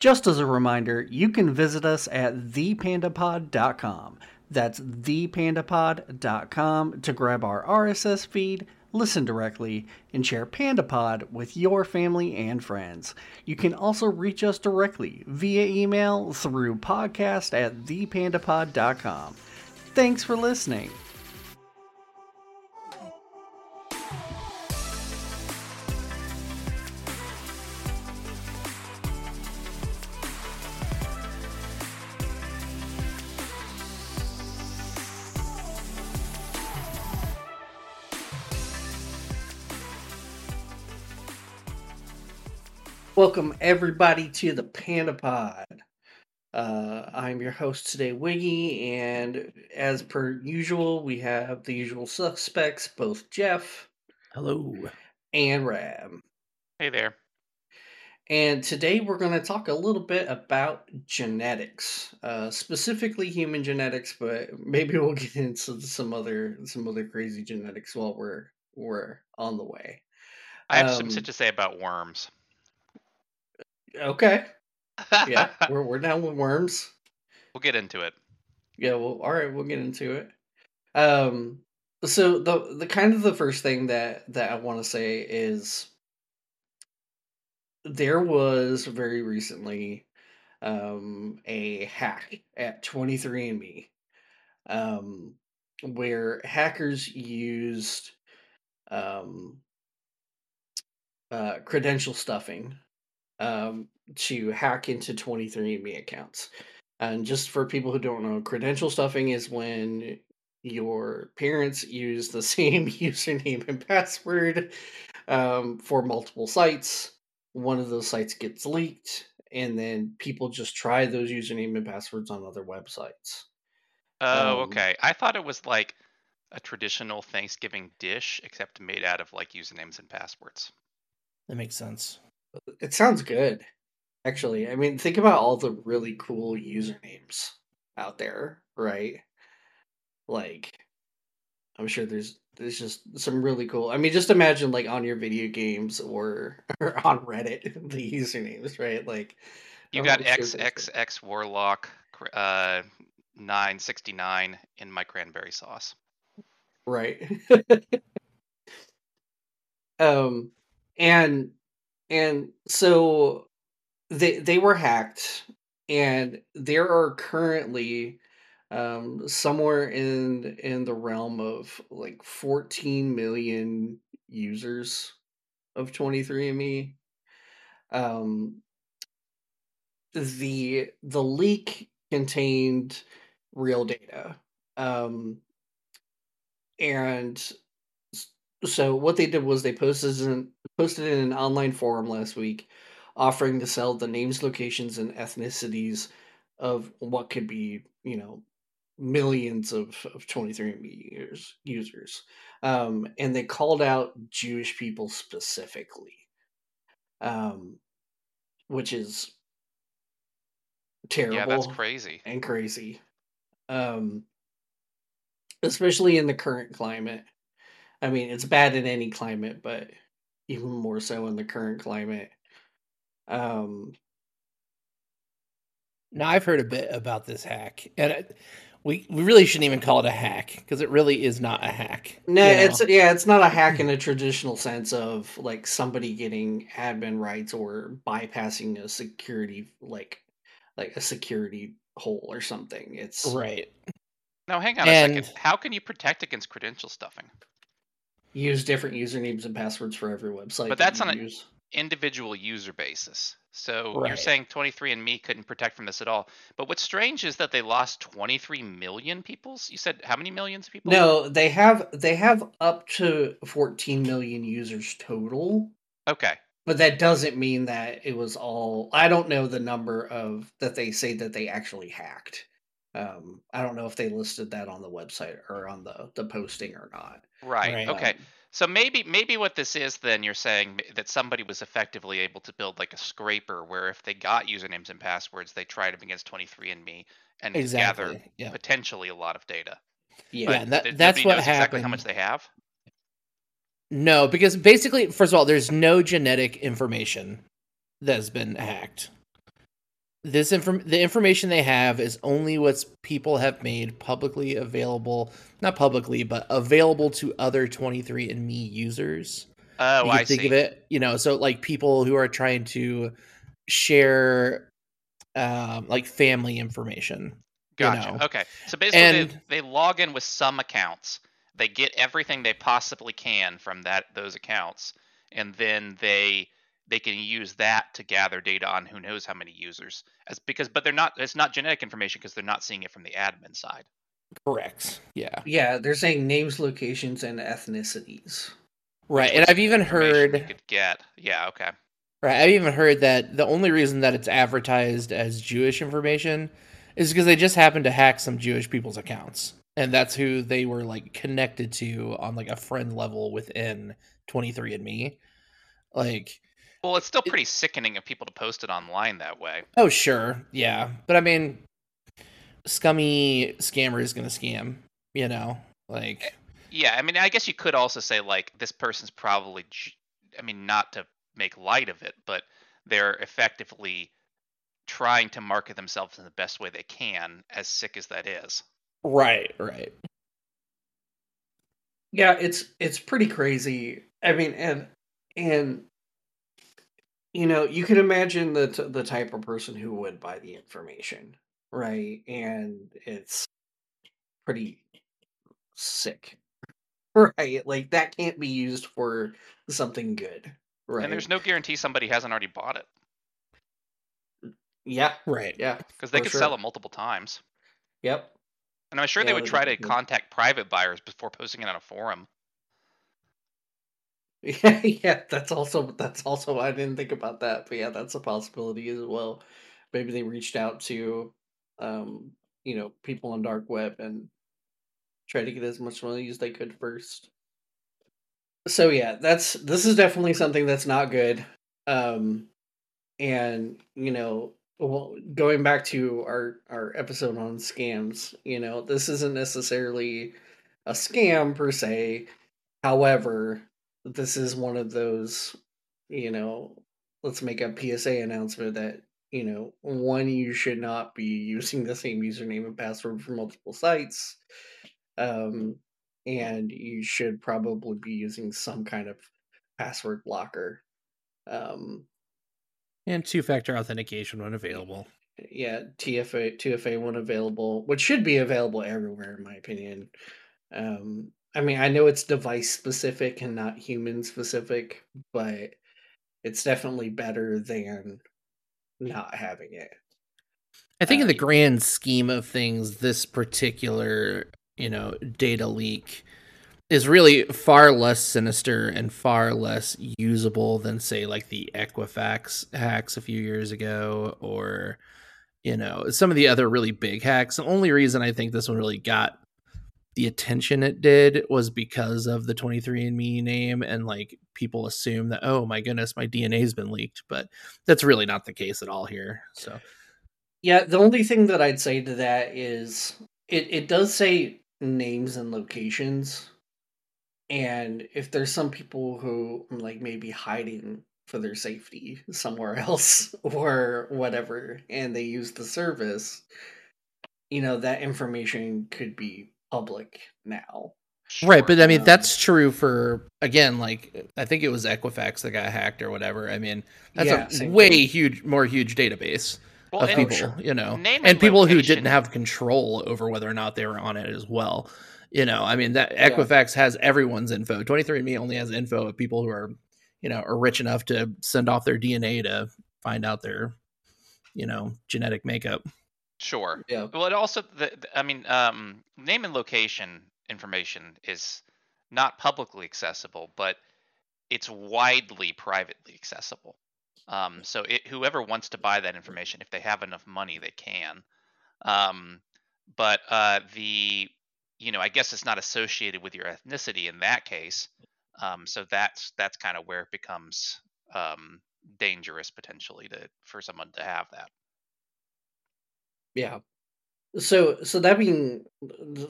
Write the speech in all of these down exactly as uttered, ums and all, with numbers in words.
Just as a reminder, you can visit us at the panda pod dot com. That's the panda pod dot com to grab our R S S feed, listen directly, and share PandaPod with your family and friends. You can also reach us directly via email through podcast at the panda pod dot com. Thanks for listening. Welcome, everybody, to the PandaPod. Uh, I'm your host today, Wiggy, and as per usual, we have the usual suspects, both Jeff. Hello. And Rab. Hey there. And today we're going to talk a little bit about genetics, uh, specifically human genetics, but maybe we'll get into some other some other crazy genetics while we're, we're on the way. I have um, some shit to say about worms. Okay. Yeah, we're we're down with worms. We'll get into it. Yeah, well, all right, we'll get into it. Um, so the the kind of the first thing that that I want to say is there was very recently um a hack at twenty-three and me, um, where hackers used um uh credential stuffing. Um, to hack into twenty-three and me accounts. And just for people who don't know, credential stuffing is when your parents use the same username and password um, for multiple sites. One of those sites gets leaked, and then people just try those username and passwords on other websites. Oh, um, okay. I thought it was like a traditional Thanksgiving dish, except made out of like usernames and passwords. That makes sense. It sounds good, actually. I mean, think about all the really cool usernames out there, right? Like, I'm sure there's there's just some really cool... I mean, just imagine, like, on your video games or, or on Reddit, the usernames, right? Like, you got X X X Warlock uh, nine sixty-nine in my cranberry sauce. Right. um, and... And so they they were hacked, and there are currently um, somewhere in in the realm of like fourteen million users of twenty-three and me. Um, the the leak contained real data, um, and. So what they did was they posted in, posted in an online forum last week offering to sell the names, locations, and ethnicities of what could be, you know, millions of, of twenty-three and me users. Um, and they called out Jewish people specifically, um, which is terrible. Yeah, that's crazy. And crazy. Um, especially in the current climate. I mean, it's bad in any climate, but even more so in the current climate. Um, now, I've heard a bit about this hack, and I, we we really shouldn't even call it a hack because it really is not a hack. No, it's know? yeah, it's not a hack in a traditional sense of like somebody getting admin rights or bypassing a security like like a security hole or something. It's right. Now, hang on and... a second. How can you protect against credential stuffing? Use different usernames and passwords for every website. But that's that on use. An individual user basis. So right. You're saying twenty-three and me couldn't protect from this at all. But what's strange is that they lost twenty-three million people. You said how many millions of people? No, they have they have up to fourteen million users total. Okay. But that doesn't mean that it was all... I don't know the number of that they say that they actually hacked. Um, I don't know if they listed that on the website or on the, the posting or not. Right. right. Okay. So maybe maybe what this is then, you're saying that somebody was effectively able to build like a scraper where if they got usernames and passwords, they tried them against twenty-three and me and exactly. gather yeah. potentially a lot of data. Yeah, yeah that, that's what happened. Exactly how much they have? No, because basically, first of all, there's no genetic information that has been hacked. This inform the information they have is only what people have made publicly available, not publicly, but available to other twenty-three and me users. Oh, you I think see. Of it, you know, so like people who are trying to share, um, like family information. Gotcha. You know? Okay, so basically, and, they, they log in with some accounts, they get everything they possibly can from that those accounts, and then they. They can use that to gather data on who knows how many users, as because but they're not it's not genetic information because they're not seeing it from the admin side. Correct. Yeah. Yeah, they're saying names, locations, and ethnicities. Right, and I've even heard you could get yeah okay. Right, I've even heard that the only reason that it's advertised as Jewish information is because they just happened to hack some Jewish people's accounts, and that's who they were like connected to on like a friend level within twenty-three and me, like. Well, it's still pretty it, sickening of people to post it online that way. Oh, sure. Yeah. But I mean, scummy scammer is going to scam, you know, like. Yeah. I mean, I guess you could also say like this person's probably, I mean, not to make light of it, but they're effectively trying to market themselves in the best way they can, as sick as that is. Right. Right. Yeah. It's, it's pretty crazy. I mean, and, and. You know, you can imagine the t- the type of person who would buy the information, right? And it's pretty sick, right? Like, that can't be used for something good, right? And there's no guarantee somebody hasn't already bought it. Yeah, right, yeah. Because they could sure. sell it multiple times. Yep. And I'm sure yeah, they would try to yeah. contact private buyers before posting it on a forum. Yeah, yeah, that's also that's also I didn't think about that, but yeah, that's a possibility as well. Maybe they reached out to, um, you know, people on dark web and tried to get as much money as they could first. So yeah, that's this is definitely something that's not good. Um, and you know, well, going back to our our episode on scams, you know, this isn't necessarily a scam per se. However. This is one of those, you know, let's make a P S A announcement that, you know, one, you should not be using the same username and password for multiple sites. Um, and you should probably be using some kind of password blocker. Um, and two-factor authentication when available. Yeah, T F A, two F A when available, which should be available everywhere, in my opinion. Um I mean, I know it's device specific and not human specific, but it's definitely better than not having it. I think uh, in the grand scheme of things, this particular, you know, data leak is really far less sinister and far less usable than, say, like the Equifax hacks a few years ago or, you know, some of the other really big hacks. The only reason I think this one really got the attention it did was because of the twenty-three and me name, and like people assume that, oh my goodness, my D N A has been leaked, but that's really not the case at all here. So yeah, the only thing that I'd say to that is it, it does say names and locations. And if there's some people who like maybe hiding for their safety somewhere else or whatever, and they use the service, you know, that information could be public now. Sure. Right, but I mean, um, that's true for, again, like, I think it was Equifax that got hacked or whatever. I mean, that's yeah, a way thing. huge, more huge database well, of people, sure. you know, Name and people location. Who didn't have control over whether or not they were on it as well. You know, I mean, that Equifax yeah. has everyone's info. twenty-three and me only has info of people who are, you know, are rich enough to send off their D N A to find out their, you know, genetic makeup. Sure. Yeah. Well, it also, the, the, I mean, um, name and location information is not publicly accessible, but it's widely privately accessible. Um, so it, whoever wants to buy that information, if they have enough money, they can. Um, but uh, the, you know, I guess it's not associated with your ethnicity in that case. Um, so that's that's kind of where it becomes um, dangerous potentially to for someone to have that. Yeah, so so that being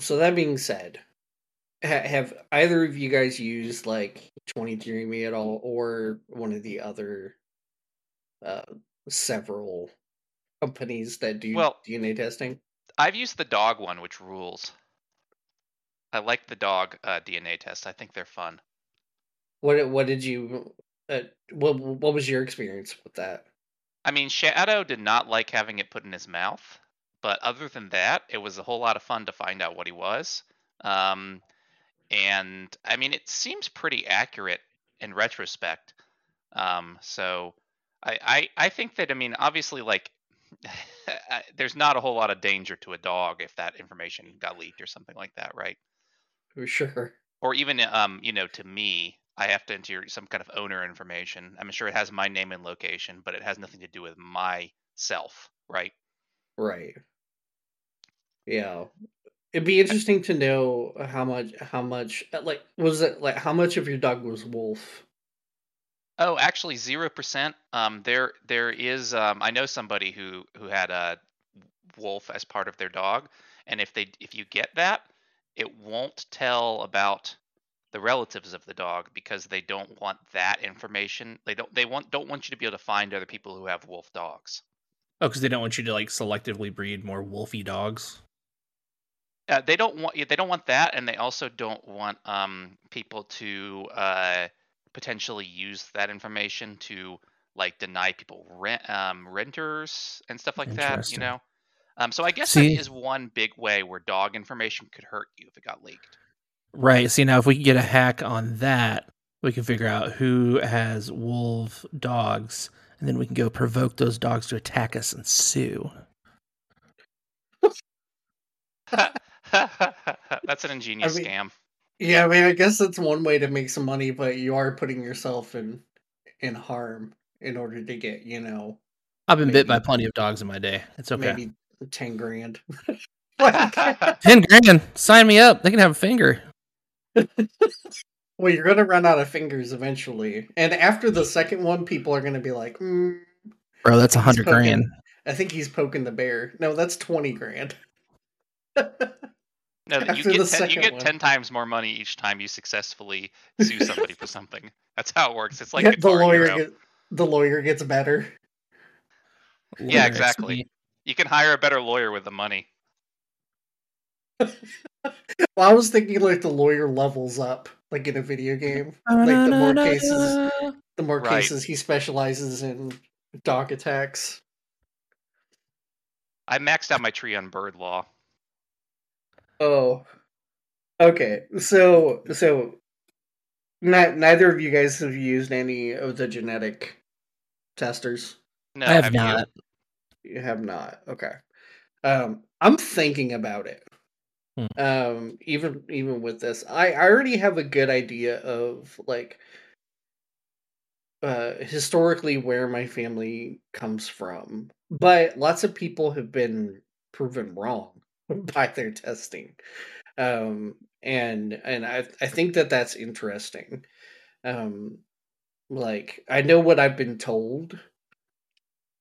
so that being said, ha- have either of you guys used like twenty-three and me at all, or one of the other uh, several companies that do well, D N A testing? I've used the dog one, which rules. I like the dog uh, D N A tests. I think they're fun. What What did you? Uh, what What was your experience with that? I mean, Shadow did not like having it put in his mouth, but other than that, it was a whole lot of fun to find out what he was. Um, and I mean, it seems pretty accurate in retrospect. Um, so I, I I think that I mean, obviously, like. There's not a whole lot of danger to a dog if that information got leaked or something like that, right? For sure. Or even, um, you know, to me, I have to enter some kind of owner information. I'm sure it has my name and location, but it has nothing to do with myself, right? Right. Yeah. It'd be interesting to know how much, how much, like, was it like how much of your dog was wolf? Oh, actually, zero percent. Um, there, there is. Um, I know somebody who, who had a wolf as part of their dog, and if they, if you get that, it won't tell about the relatives of the dog because they don't want that information. They don't. They want don't want you to be able to find other people who have wolf dogs. Oh, because they don't want you to like selectively breed more wolfy dogs. Uh, they don't want. They don't want that, and they also don't want um people to uh. potentially use that information to like deny people rent, um, renters and stuff like that, you know? Um, so I guess See, that is one big way where dog information could hurt you if it got leaked. Right. See, now if we can get a hack on that, we can figure out who has wolf dogs and then we can go provoke those dogs to attack us and sue. That's an ingenious I mean- scam. Yeah, I mean, I guess that's one way to make some money, but you are putting yourself in in harm in order to get, you know... I've been maybe, bit by plenty of dogs in my day. It's okay. Maybe ten grand. ten grand? Sign me up. They can have a finger. Well, you're going to run out of fingers eventually. And after the second one, people are going to be like, mm, bro, that's a hundred grand. I think he's poking the bear. No, that's twenty grand. No, you get, ten, you get ten times more money each time you successfully sue somebody for something. That's how it works. It's like yeah, the lawyer. Get, the lawyer gets better. Lawyer yeah, exactly. You can hire a better lawyer with the money. Well, I was thinking like the lawyer levels up, like in a video game. Like the more cases, the more right. cases he specializes in dog attacks. I maxed out my tree on bird law. Oh, okay. So, so not, neither of you guys have used any of the genetic testers? No, I have I've not. You. you have not. Okay. Um, I'm thinking about it. Hmm. Um, even, even with this, I, I already have a good idea of like, uh, historically where my family comes from, but lots of people have been proven wrong by their testing. Um, and and I I think that that's interesting. Um, like, I know what I've been told,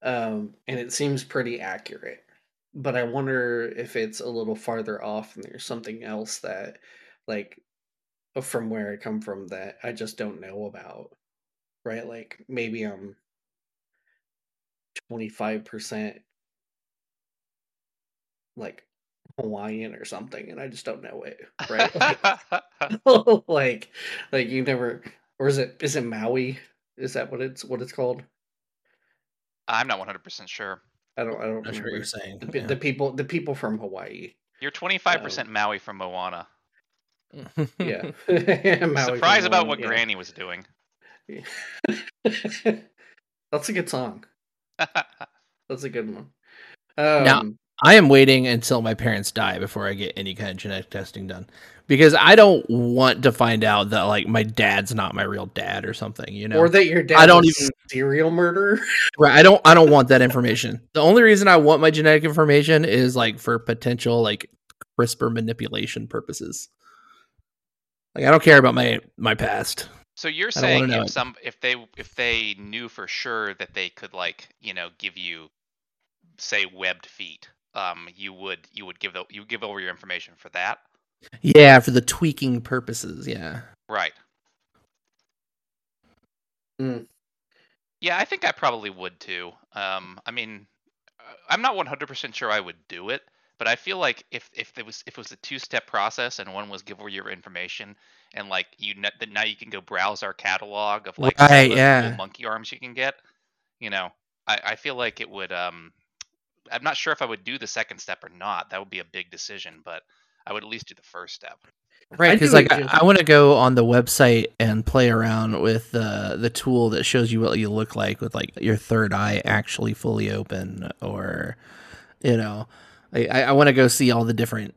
um, and it seems pretty accurate. But I wonder if it's a little farther off and there's something else that, like, from where I come from that I just don't know about. Right? Like, maybe I'm twenty-five percent like, Hawaiian or something, and I just don't know it, right? Like, like, like you never, or is it is it Maui? Is that what it's what it's called? I'm not one hundred percent sure. I don't. I don't know what you're saying. The, yeah. the people, the people from Hawaii. You're twenty-five percent um, Maui from Moana. Yeah. Surprise about Moana, what yeah. Granny was doing. Yeah. That's a good song. That's a good one. Um, now, I am waiting until my parents die before I get any kind of genetic testing done because I don't want to find out that like my dad's not my real dad or something, you know, or that your dad I don't is even, a serial murderer. Right. I don't, I don't want that information. The only reason I want my genetic information is like for potential like CRISPR manipulation purposes. Like I don't care about my, my past. So you're saying if some, it. if they, if they knew for sure that they could like, you know, give you say webbed feet. Um, you would you would give the, you would give over your information for that. Yeah, for the tweaking purposes. Yeah, right. Mm. Yeah, I think I probably would too. Um, I mean, I'm not one hundred percent sure I would do it, but I feel like if if it was if it was a two-step process and one was give away your information and like you that now you can go browse our catalog of like right, yeah. monkey arms you can get, you know, I, I feel like it would. Um, I'm not sure if I would do the second step or not. That would be a big decision, but I would at least do the first step. Right, because like I, I want to go on the website and play around with uh, the tool that shows you what you look like with like your third eye actually fully open, or you know, I, I want to go see all the different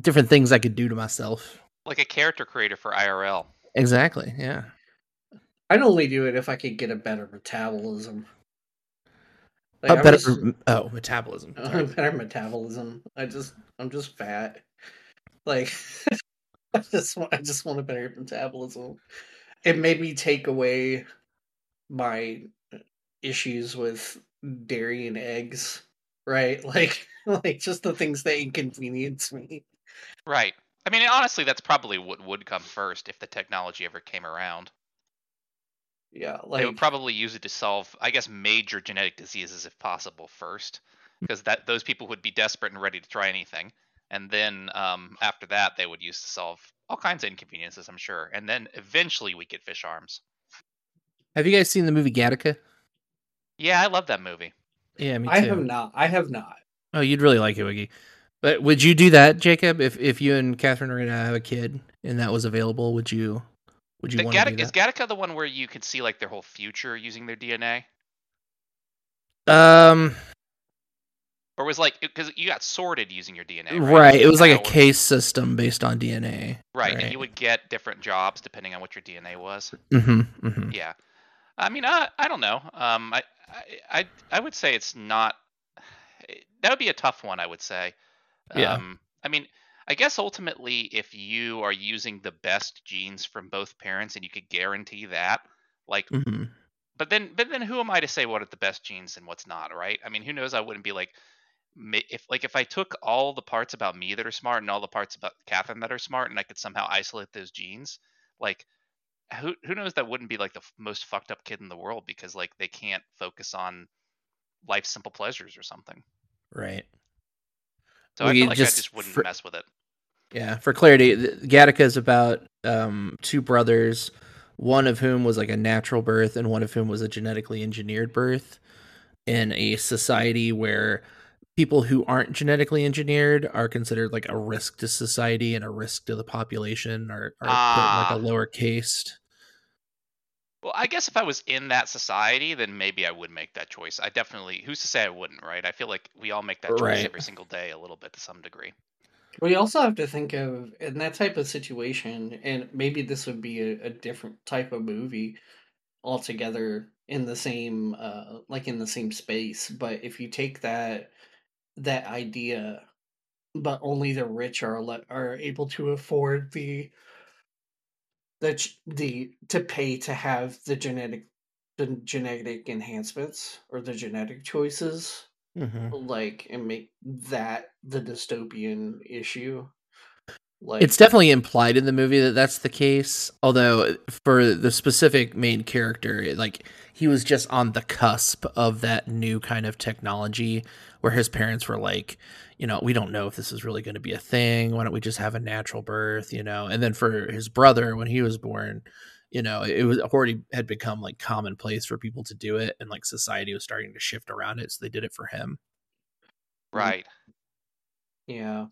different things I could do to myself, like a character creator for I R L. Exactly, yeah. I'd only do it if I could get a better metabolism. Like, a better just, oh metabolism, a better metabolism. I just I'm just fat. Like, I just want, I just want a better metabolism. It made me take away my issues with dairy and eggs, right? Like, like just the things that inconvenience me. Right. I mean, honestly, that's probably what would come first if the technology ever came around. Yeah, like they would probably use it to solve, I guess, major genetic diseases if possible first, because that those people would be desperate and ready to try anything. And then um, after that, they would use to solve all kinds of inconveniences, I'm sure. And then eventually we get fish arms. Have you guys seen the movie Gattaca? Yeah, I love that movie. Yeah, me too. I have not. I have not. Oh, you'd really like it, Wiggy. But would you do that, Jacob? If if you and Catherine were going to have a kid and that was available, would you would you want to do that? Is Gattaca the one where you could see like their whole future using their D N A? Um... Or was like, because you got sorted using your D N A, right? Right. It was like a case system based on D N A. Right. right. And you would get different jobs depending on what your D N A was. Mm-hmm, mm-hmm. Yeah. I mean, I, I don't know. Um, I, I, I would say it's not, that would be a tough one, I would say. Yeah. Um, I mean, I guess ultimately if you are using the best genes from both parents and you could guarantee that, like, mm-hmm. but then, but then who am I to say what are the best genes and what's not, right? I mean, who knows? I wouldn't be like, If like if I took all the parts about me that are smart and all the parts about Catherine that are smart, and I could somehow isolate those genes, like who who knows, that wouldn't be like the f- most fucked up kid in the world because like they can't focus on life's simple pleasures or something. Right. So well, I feel like just, I just wouldn't for, mess with it. Yeah. For clarity, Gattaca is about um, two brothers, one of whom was like a natural birth, and one of whom was a genetically engineered birth, in a society where people who aren't genetically engineered are considered like a risk to society and a risk to the population, or, or uh, put in like a lower caste. Well, I guess if I was in that society, then maybe I would make that choice. I definitely, who's to say I wouldn't, right? I feel like we all make that choice right. every single day a little bit to some degree. Well, you also have to think of, in that type of situation, and maybe this would be a, a different type of movie altogether in the same, uh, like in the same space. But if you take that, that idea, but only the rich are le- are able to afford the the the to pay to have the genetic the genetic enhancements or the genetic choices, mm-hmm. like, and make that the dystopian issue. Like, it's definitely implied in the movie that that's the case, although for the specific main character, like, he was just on the cusp of that new kind of technology where his parents were like, you know, we don't know if this is really going to be a thing. Why don't we just have a natural birth, you know? And then for his brother, when he was born, you know, it was already had become like commonplace for people to do it. And like society was starting to shift around it. So they did it for him. Right. Yeah.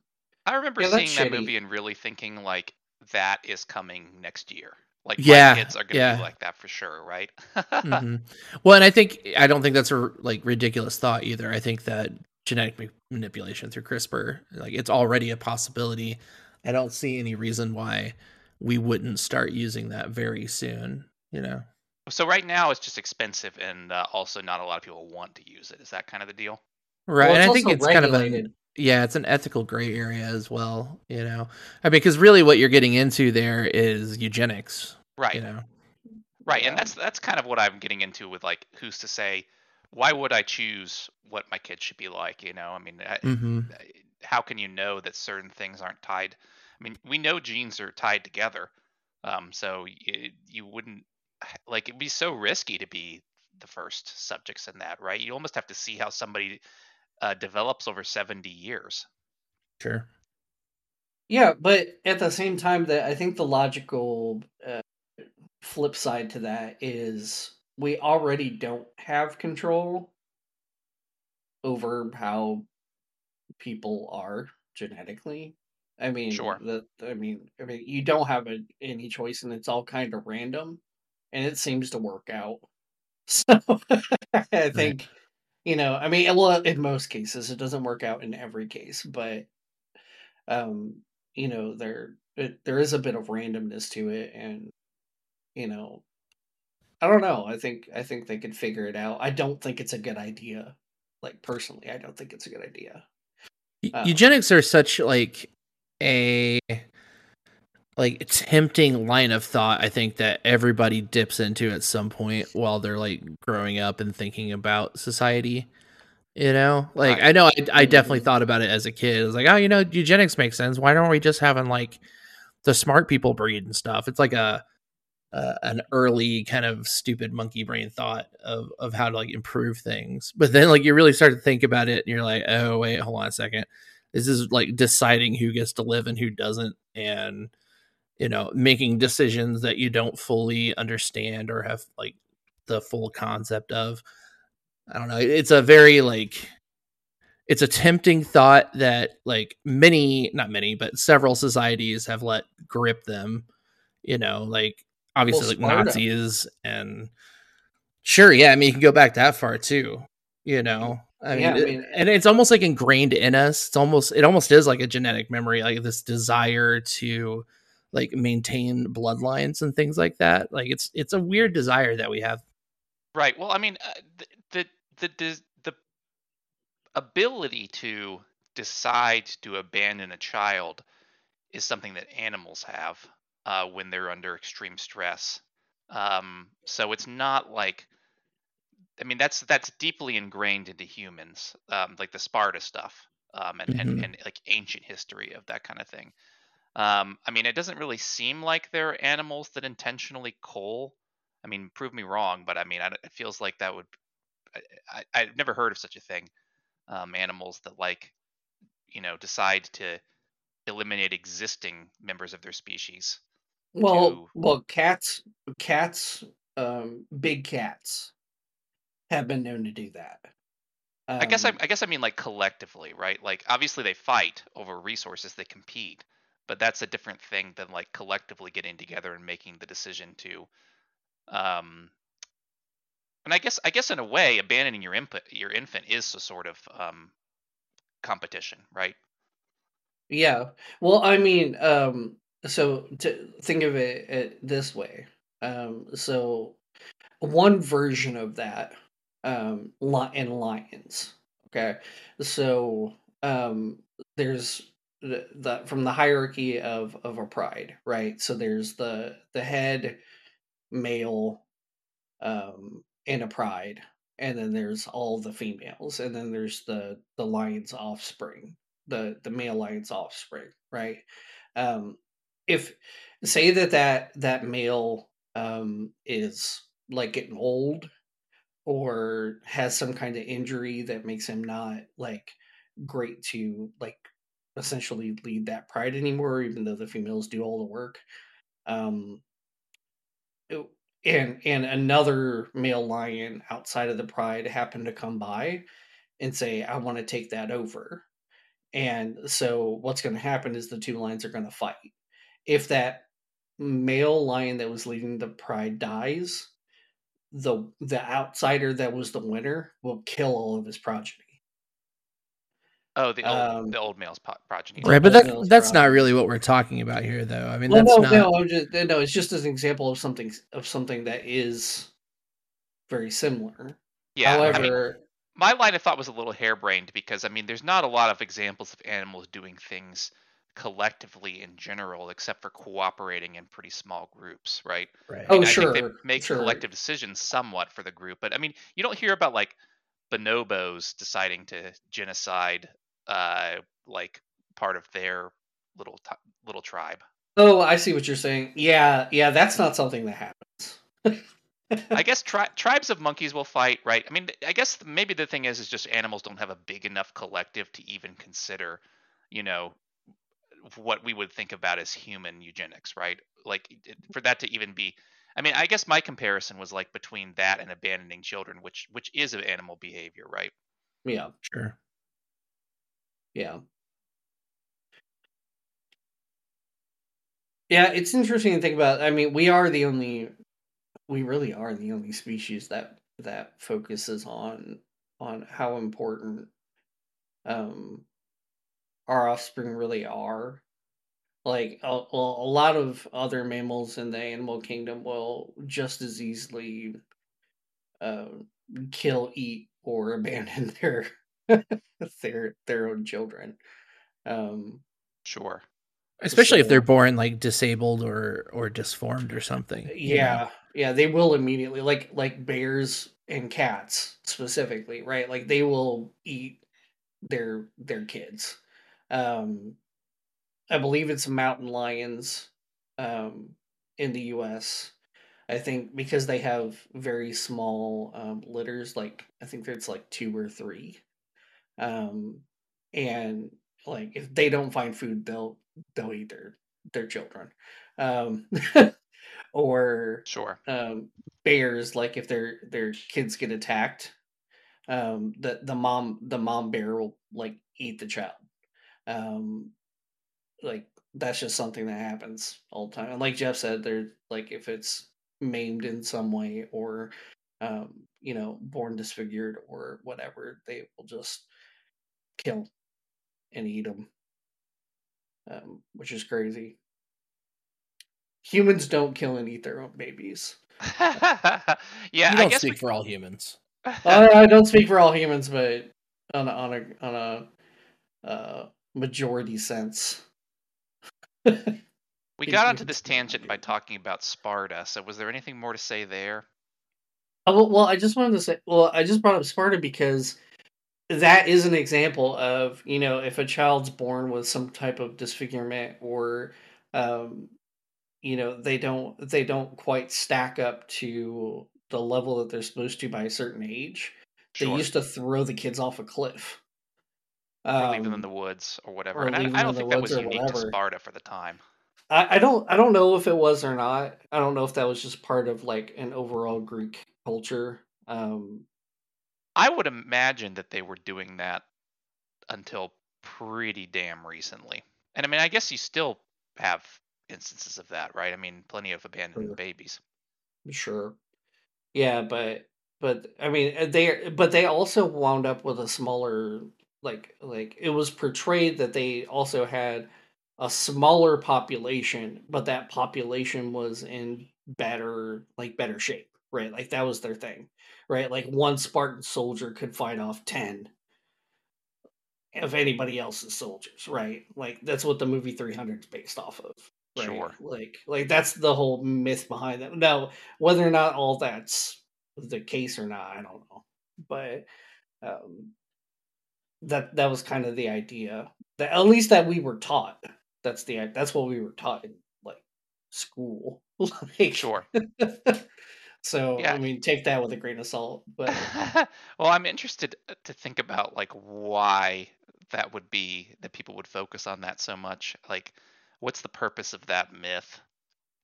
I remember yeah, seeing that shitty. movie and really thinking like that is coming next year. Like yeah, my kids are going to yeah. be like that for sure, right? mm-hmm. Well, and I think I don't think that's a like ridiculous thought either. I think that genetic manipulation through CRISPR, like, it's already a possibility. I don't see any reason why we wouldn't start using that very soon. You know. So right now it's just expensive, and uh, also not a lot of people want to use it. Is that kind of the deal? Right, well, and I think it's regulated. kind of a yeah, it's an ethical gray area as well. You know, I mean, because really what you're getting into there is eugenics. Right. You know. Right. And that's that's kind of what I'm getting into with, like, who's to say, why would I choose what my kids should be like? You know, I mean, I, mm-hmm. how can you know that certain things aren't tied? I mean, we know genes are tied together. Um, so it, you wouldn't, like, it'd be so risky to be the first subjects in that, right? You almost have to see how somebody uh, develops over seventy years. Sure. Yeah, but at the same time, that I think the logical uh, flip side to that is we already don't have control over how people are genetically. I mean, sure. the, I mean, I mean, you don't have a, any choice, and it's all kind of random, and it seems to work out. So I think, right. you know, I mean, well, in most cases, it doesn't work out in every case, but, um, you know, there it, there is a bit of randomness to it, and you know, I don't know. I think I think they could figure it out. I don't think it's a good idea. Like personally, I don't think it's a good idea. Um, Eugenics are such like. a like tempting line of thought, I think, that everybody dips into at some point while they're like growing up and thinking about society, you know, like I, I know I, I definitely thought about it as a kid. I was like, oh, you know, eugenics makes sense. Why don't we just having like the smart people breed and stuff? It's like a uh, an early kind of stupid monkey brain thought of of how to like improve things. But then like you really start to think about it and you're like, oh wait, hold on a second. This is like deciding who gets to live and who doesn't, and, you know, making decisions that you don't fully understand or have like the full concept of. I don't know. It's a very like, it's a tempting thought that like many, not many, but several societies have let grip them, you know, like obviously well, like Sparta. Nazis and sure. Yeah. I mean, you can go back that far too, you know? I mean, yeah, I mean, and it's almost like ingrained in us. It's almost, it almost is like a genetic memory, like this desire to like maintain bloodlines and things like that. Like it's, it's a weird desire that we have. Right. Well, I mean, uh, the, the, the, the ability to decide to abandon a child is something that animals have uh, when they're under extreme stress. Um, so it's not like, I mean, that's that's deeply ingrained into humans, um, like the Sparta stuff um, and, mm-hmm. and, and like ancient history of that kind of thing. Um, I mean, it doesn't really seem like there are animals that intentionally cull. I mean, prove me wrong, but I mean, I, it feels like that would I, I, I've never heard of such a thing. Um, animals that like, you know, decide to eliminate existing members of their species. Well, to... well, cats, cats, um, big cats. Have been known to do that. Um, I guess I, I guess I mean like collectively, right? Like obviously they fight over resources, they compete, but that's a different thing than like collectively getting together and making the decision to, um, and I guess I guess in a way abandoning your input, your infant is a sort of um, competition, right? Yeah. Well, I mean, um, so to think of it, it this way, um, so one version of that. Um, and lions. Okay, so um, there's the, the from the hierarchy of, of a pride, right? So there's the the head male, um, and a pride, and then there's all the females, and then there's the the lion's offspring, the the male lion's offspring, right? Um, if say that that that male um, is like getting old, or has some kind of injury that makes him not like great to like essentially lead that pride anymore, even though the females do all the work. Um, and and another male lion outside of the pride happened to come by and say, "I want to take that over." And so what's going to happen is the two lions are going to fight. If that male lion that was leading the pride dies, the the outsider that was the winner will kill all of his progeny. Oh, the old, um, the old male's po- progeny, right? But that, that's progeny. Not really what we're talking about here, though. I mean, well, that's no, not... no, I'm just, no. It's just as an example of something of something that is very similar. Yeah. However, I mean, my line of thought was a little harebrained because I mean, there's not a lot of examples of animals doing things collectively in general, except for cooperating in pretty small groups, right? Right. I mean, oh, I sure. think they make sure. collective decisions somewhat for the group, but I mean, you don't hear about like bonobos deciding to genocide uh, like part of their little t- little tribe. Oh, I see what you're saying. Yeah, yeah, that's not something that happens. I guess tri- tribes of monkeys will fight, right? I mean, I guess maybe the thing is, is just animals don't have a big enough collective to even consider, you know, what we would think about as human eugenics, right? Like, for that to even be, I mean, I guess my comparison was like between that and abandoning children, which which is an animal behavior, right? Yeah, sure. Yeah. Yeah, it's interesting to think about. I mean, we are the only, we really are the only species that that focuses on on how important um, our offspring really are. Like a, a lot of other mammals in the animal kingdom will just as easily uh, kill, eat, or abandon their their their own children. Um, sure, especially so, if they're born like disabled or or disformed or something. Yeah, know? yeah, they will immediately like like bears and cats specifically, right? Like they will eat their their kids. Um, I believe it's mountain lions um, in the U S I think because they have very small um, litters, like I think there's like two or three. Um, and like if they don't find food, they'll they'll eat their, their children. Um, or sure. Um, bears, like if their their kids get attacked, um, the the mom the mom bear will like eat the child. Um, Like that's just something that happens all the time. And like Jeff said, they're like if it's maimed in some way or, um, you know, born disfigured or whatever, they will just kill and eat them, um, which is crazy. Humans don't kill and eat their own babies. yeah, you don't I guess speak we... for all humans. uh, I don't speak for all humans, but on a, on a on a uh, majority sense. We got onto this tangent by talking about Sparta. So, was there anything more to say there? Oh, well, I just wanted to say. Well, I just brought up Sparta because that is an example of, you know, if a child's born with some type of disfigurement or, um, you know, they don't they don't quite stack up to the level that they're supposed to by a certain age. Sure. They used to throw the kids off a cliff. Or leave them in the woods or whatever. Or and I, I don't think that was unique whatever. to Sparta for the time. I, I don't I don't know if it was or not. I don't know if that was just part of like an overall Greek culture. Um, I would imagine that they were doing that until pretty damn recently. And I mean, I guess you still have instances of that, right? I mean, plenty of abandoned sure. babies. Sure. Yeah, but but I mean, they but they also wound up with a smaller. Like, like it was portrayed that they also had a smaller population, but that population was in better, like better shape, right? Like that was their thing, right? Like one Spartan soldier could fight off ten of anybody else's soldiers, right? Like that's what the movie three hundred is based off of, right? Sure. Like, like that's the whole myth behind that. Now, whether or not all that's the case or not, I don't know, but. Um, That that was kind of the idea, that at least that we were taught. That's the that's what we were taught in like school. like, sure. so yeah. I mean, take that with a grain of salt. But well, I'm interested to think about like why that would be that people would focus on that so much. Like, what's the purpose of that myth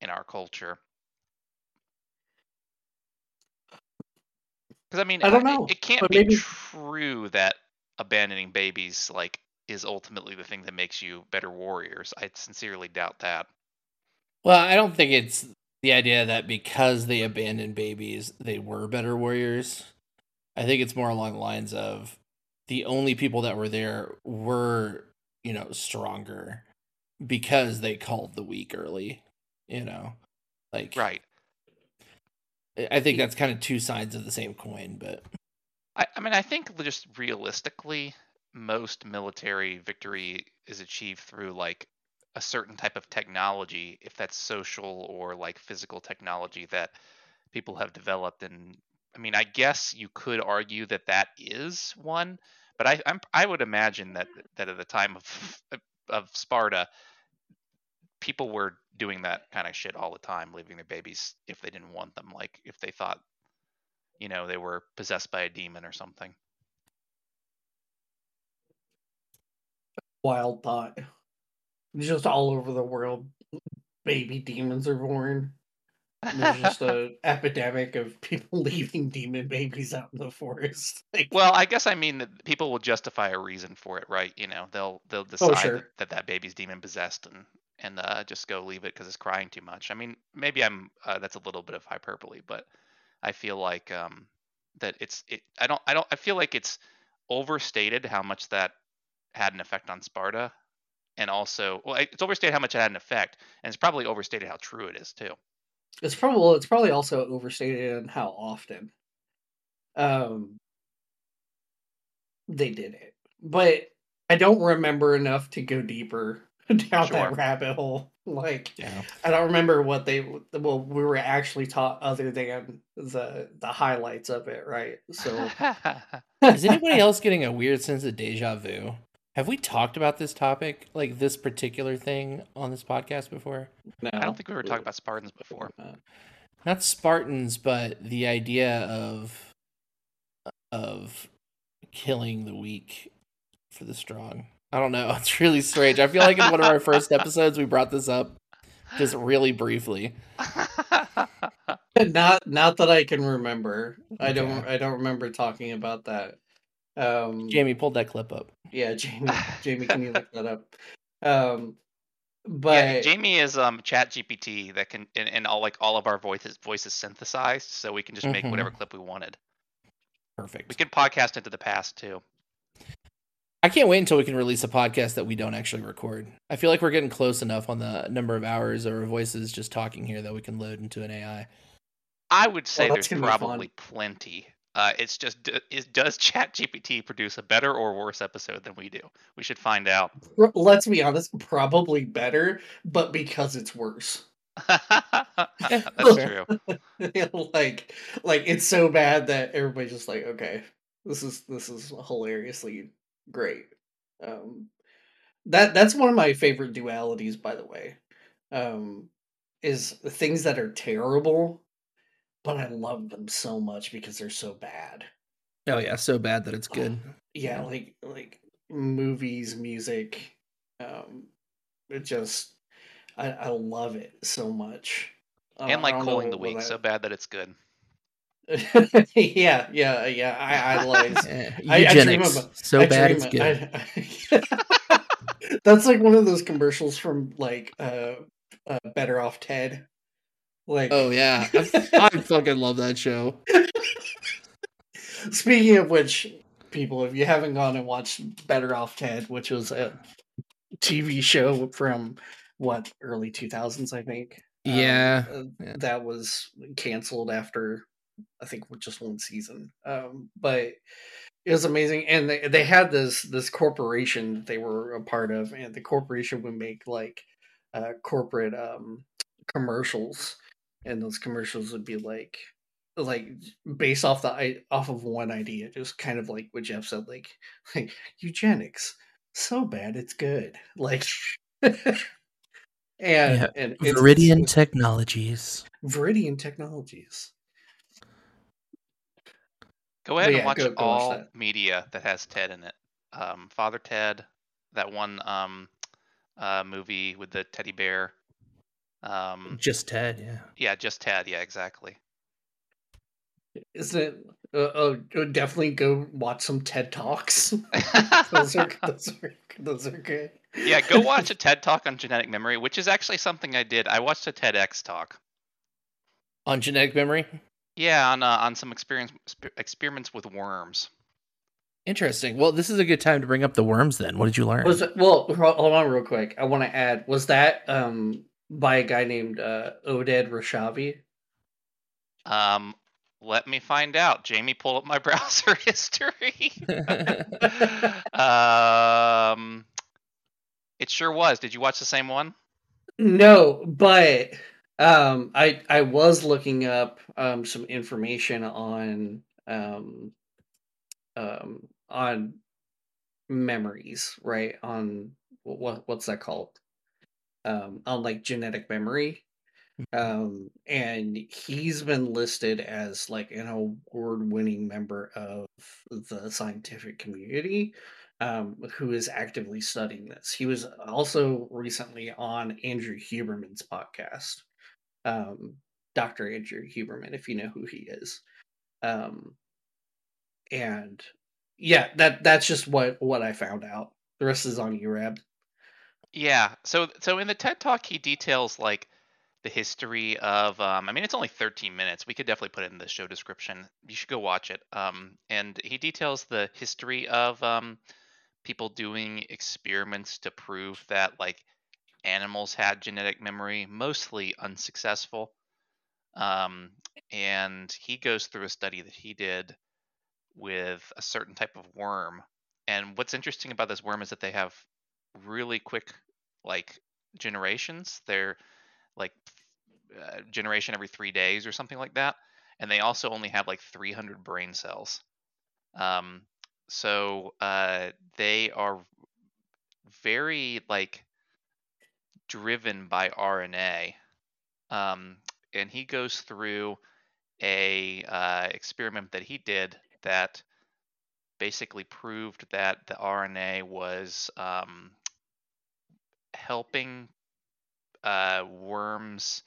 in our culture? Because I mean, I don't know. It, it can't but be maybe... true that. Abandoning babies like is ultimately the thing that makes you better warriors. I sincerely doubt that. Well, I don't think it's the idea that because they abandoned babies, they were better warriors. I think it's more along the lines of the only people that were there were, you know, stronger because they called the weak early, you know, like, right. I think that's kind of two sides of the same coin, but I, I mean, I think just realistically, most military victory is achieved through like a certain type of technology, if that's social or like physical technology that people have developed. And I mean, I guess you could argue that that is one, but I I'm, I would imagine that that at the time of of Sparta, people were doing that kind of shit all the time, leaving their babies if they didn't want them, like if they thought, you know, they were possessed by a demon or something. Wild thought. Just all over the world, baby demons are born. There's just an epidemic of people leaving demon babies out in the forest. Like, well, I guess I mean that people will justify a reason for it, right? You know, they'll they'll decide oh, sure. that, that that baby's demon possessed and and uh, just go leave it because it's crying too much. I mean, maybe I'm uh, that's a little bit of hyperbole, but I feel like um, that it's it. I don't I don't I feel like it's overstated how much that had an effect on Sparta, and also well, it's overstated how much it had an effect, and it's probably overstated how true it is too. It's probably it's probably also overstated in how often um, they did it. But I don't remember enough to go deeper down sure. that rabbit hole. Like, yeah. I don't remember what they well we were actually taught other than the the highlights of it, right? So, is anybody else getting a weird sense of déjà vu? Have we talked about this topic, like this particular thing, on this podcast before? No, I don't think we were talking about Spartans before. Uh, not Spartans, but the idea of of killing the weak for the strong. I don't know. It's really strange. I feel like in one of our first episodes, we brought this up just really briefly. Not, not that I can remember. Okay. I don't. I don't remember talking about that. Um, Jamie pulled that clip up. Yeah, Jamie. Jamie, can you look that up? Um, but yeah, Jamie is um Chat G P T that can and, and all like all of our voices voices synthesized, so we can just make mm-hmm. whatever clip we wanted. Perfect. We can podcast into the past too. I can't wait until we can release a podcast that we don't actually record. I feel like we're getting close enough on the number of hours or voices just talking here that we can load into an A I. I would say well, there's probably plenty. Uh, it's just, it, does Chat G P T produce a better or worse episode than we do? We should find out. Let's be honest, probably better, but because it's worse. That's true. like, like it's so bad that everybody's just like, okay, this is this is hilariously great. Um, that that's one of my favorite dualities, by the way, um, is things that are terrible. But I love them so much because they're so bad. Oh yeah, so bad that it's good. Um, yeah, yeah, like like movies, music, um, it just I, I love it so much. Um, and like calling the week, I... so bad that it's good. yeah, yeah, yeah. I idolize yeah. I, eugenics. I about, so I bad it's about, good. I, I, that's like one of those commercials from like uh, uh, Better Off Ted. Like, oh yeah, I fucking love that show. Speaking of which, people, if you haven't gone and watched Better Off Ted, which was a T V show from what early two thousands, I think. Yeah, um, yeah. That was canceled after I think just one season. Um, but it was amazing, and they they had this this corporation that they were a part of, and the corporation would make like uh, corporate um, commercials. And those commercials would be like, like based off the off of one idea, just kind of like what Jeff said, like, like eugenics, so bad it's good, like, and yeah. and Viridian Technologies, Viridian Technologies. Go ahead yeah, and watch go, go all watch that. Media that has Ted in it. Um, Father Ted, that one um, uh, movie with the teddy bear. Um, just Ted, yeah, yeah, just Ted, yeah, exactly. Is it? Uh, uh, definitely go watch some TED Talks. those, are, those are those are good. Yeah, go watch a TED Talk on genetic memory, which is actually something I did. I watched a TEDx talk on genetic memory. Yeah, on uh, on some experience experiments with worms. Interesting. Well, this is a good time to bring up the worms. Then, what did you learn? Was it, well, hold on, real quick. I want to add. Was that um. by a guy named uh, Oded Rashabi? Um, let me find out. Jamie, pull up my browser history. um, it sure was. Did you watch the same one? No, but um, I I was looking up um, some information on um, um, on memories, right? On what what's that called? um, on like genetic memory. Um, and he's been listed as like an award-winning member of the scientific community, um, who is actively studying this. He was also recently on Andrew Huberman's podcast, um, Doctor Andrew Huberman, if you know who he is. Um, and yeah, that that's just what, what I found out. The rest is on you, Rab. Yeah. So, so in the TED Talk, he details like the history of, um, I mean, it's only thirteen minutes. We could definitely put it in the show description. You should go watch it. Um, and he details the history of um, people doing experiments to prove that like animals had genetic memory, mostly unsuccessful. Um, and he goes through a study that he did with a certain type of worm. And what's interesting about this worm is that they have really quick, like, generations. They're like uh, generation every three days or something like that. And they also only have like three hundred brain cells. Um, so uh, they are very like driven by R N A. Um, and he goes through a uh, experiment that he did that basically proved that the R N A was um, helping Uh, worms,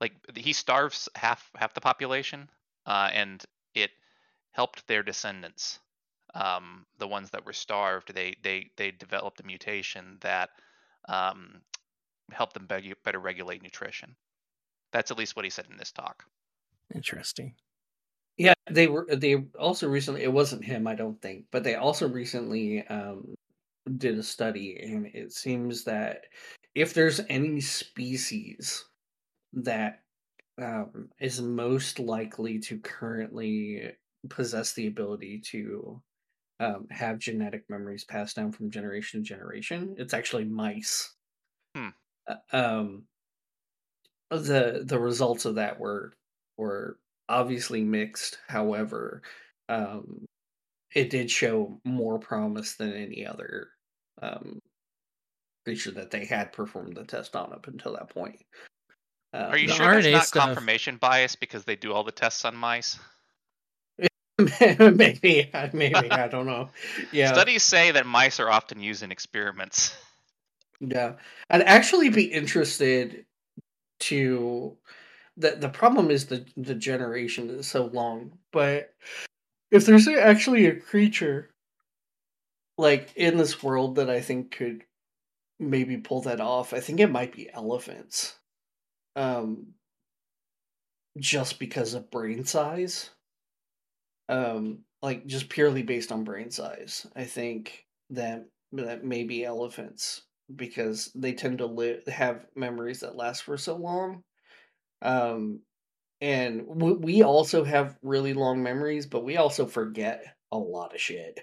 like he starves half half the population, uh, and it helped their descendants. Um, the ones that were starved, they they they developed a mutation that um, helped them be- better regulate nutrition. That's at least what he said in this talk. Interesting. Yeah, they were. They also recently. It wasn't him, I don't think, but they also recently um, did a study, and it seems that if there's any species that um, is most likely to currently possess the ability to um, have genetic memories passed down from generation to generation, it's actually mice. Hmm. Uh, um, the the results of that were were obviously mixed. However, um, it did show more promise than any other Um, creature that they had performed the test on up until that point. Uh, Are you sure it's not stuff. confirmation bias because they do all the tests on mice? maybe, maybe, I don't know. Yeah, studies say that mice are often used in experiments. Yeah, I'd actually be interested to. The The problem is the the generation is so long, but if there's actually a creature like in this world that I think could maybe pull that off, I think it might be elephants, um, just because of brain size, um, like just purely based on brain size. I think that that maybe elephants, because they tend to live have memories that last for so long, um, and we, we also have really long memories, but we also forget a lot of shit.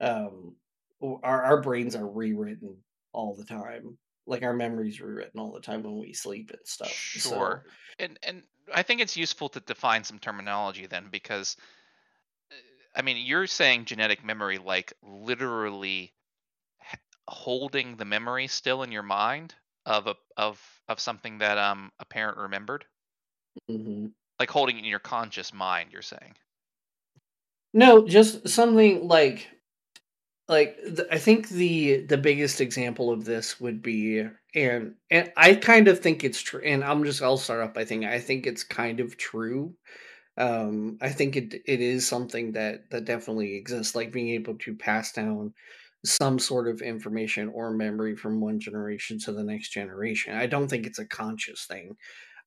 Um, our our brains are rewritten all the time. Like our memories rewritten all the time when we sleep and stuff. Sure. So. And and I think it's useful to define some terminology then, because I mean, you're saying genetic memory, like literally holding the memory still in your mind of a of of something that um a parent remembered. Mm-hmm. Like holding it in your conscious mind, you're saying. No, just something like Like, th- I think the the biggest example of this would be, and and I kind of think it's true, and I'm just, I'll start off by thinking, I think it's kind of true. Um, I think it it is something that, that definitely exists, like being able to pass down some sort of information or memory from one generation to the next generation. I don't think it's a conscious thing,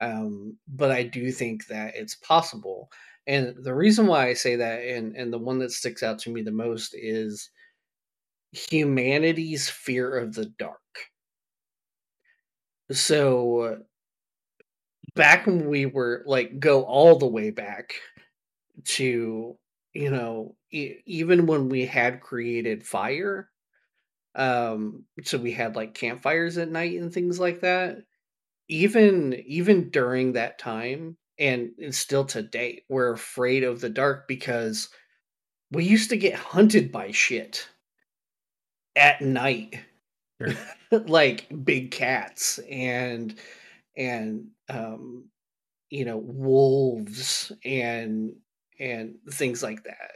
um, but I do think that it's possible. And the reason why I say that, and, and the one that sticks out to me the most is humanity's fear of the dark. So back when we were like, go all the way back to, you know, e- even when we had created fire, um, so we had like campfires at night and things like that, even even during that time, and it's still today, we're afraid of the dark because we used to get hunted by shit at night Sure. Like big cats and and um, you know, wolves and and things like that.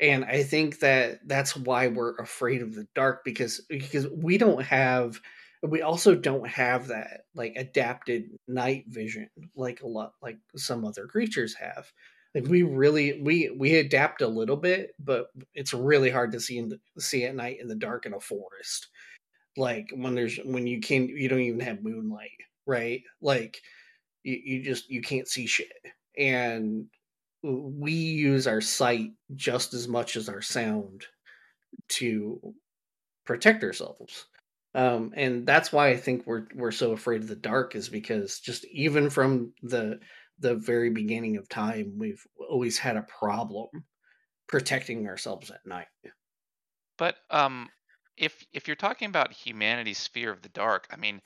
And I think that that's why we're afraid of the dark, because because we don't have we also don't have that like adapted night vision like a lot like some other creatures have. Like we really we we adapt a little bit, but it's really hard to see in the, see at night in the dark in a forest. Like when there's when you can you don't even have moonlight, right? Like you, you just you can't see shit. And we use our sight just as much as our sound to protect ourselves. Um, and that's why I think we're we're so afraid of the dark, is because just even from the the very beginning of time, we've always had a problem protecting ourselves at night. But um, if if you're talking about humanity's fear of the dark, I mean,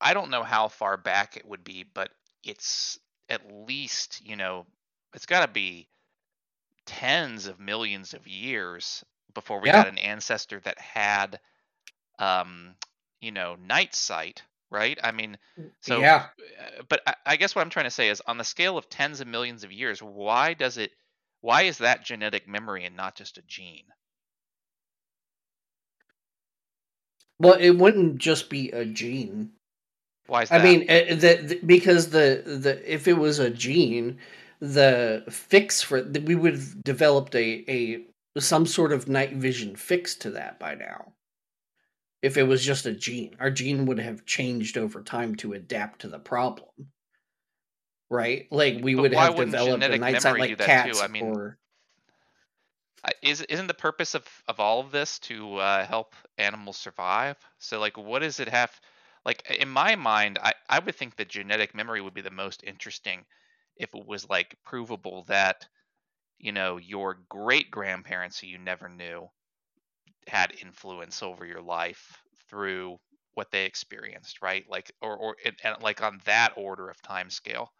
I don't know how far back it would be, but it's at least, you know, it's got to be tens of millions of years before we yeah. got an ancestor that had, um, you know, night sight. Right. I mean, so, yeah. but I, I guess what I'm trying to say is, on the scale of tens of millions of years, why does it, why is that genetic memory and not just a gene? Well, it wouldn't just be a gene. Why is that? I mean, the, the, because the, the, if it was a gene, the fix for the, we would have developed a, a, some sort of night vision fix to that by now. If it was just a gene, our gene would have changed over time to adapt to the problem, right? Like we but would have developed a night sight like cats. Too? I mean, or... is isn't the purpose of, of all of this to uh, help animals survive? So, like, what does it have? Like, in my mind, I, I would think that genetic memory would be the most interesting if it was like provable that, you know, your great grandparents who you never knew had influence over your life through what they experienced, right? Like, or, or it, like on that order of time scale,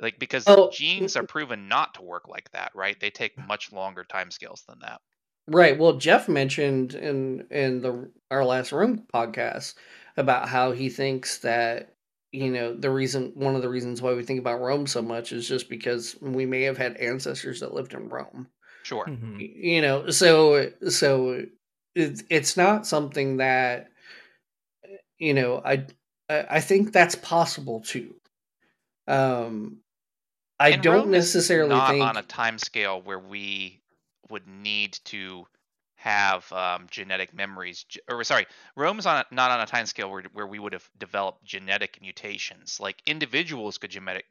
like, because oh. genes are proven not to work like that, right? They take much longer time scales than that. Right. Well, Jeff mentioned in, in the, our last room podcast about how he thinks that, you know, the reason, one of the reasons why we think about Rome so much is just because we may have had ancestors that lived in Rome. Sure. Mm-hmm. You know, so, so, it's not something that, you know, I I think that's possible too. Um, I and don't Rome necessarily not think on a time scale where we would need to have um, genetic memories. Or sorry, Rome's on a, not on a time scale where where we would have developed genetic mutations. Like individuals could genetic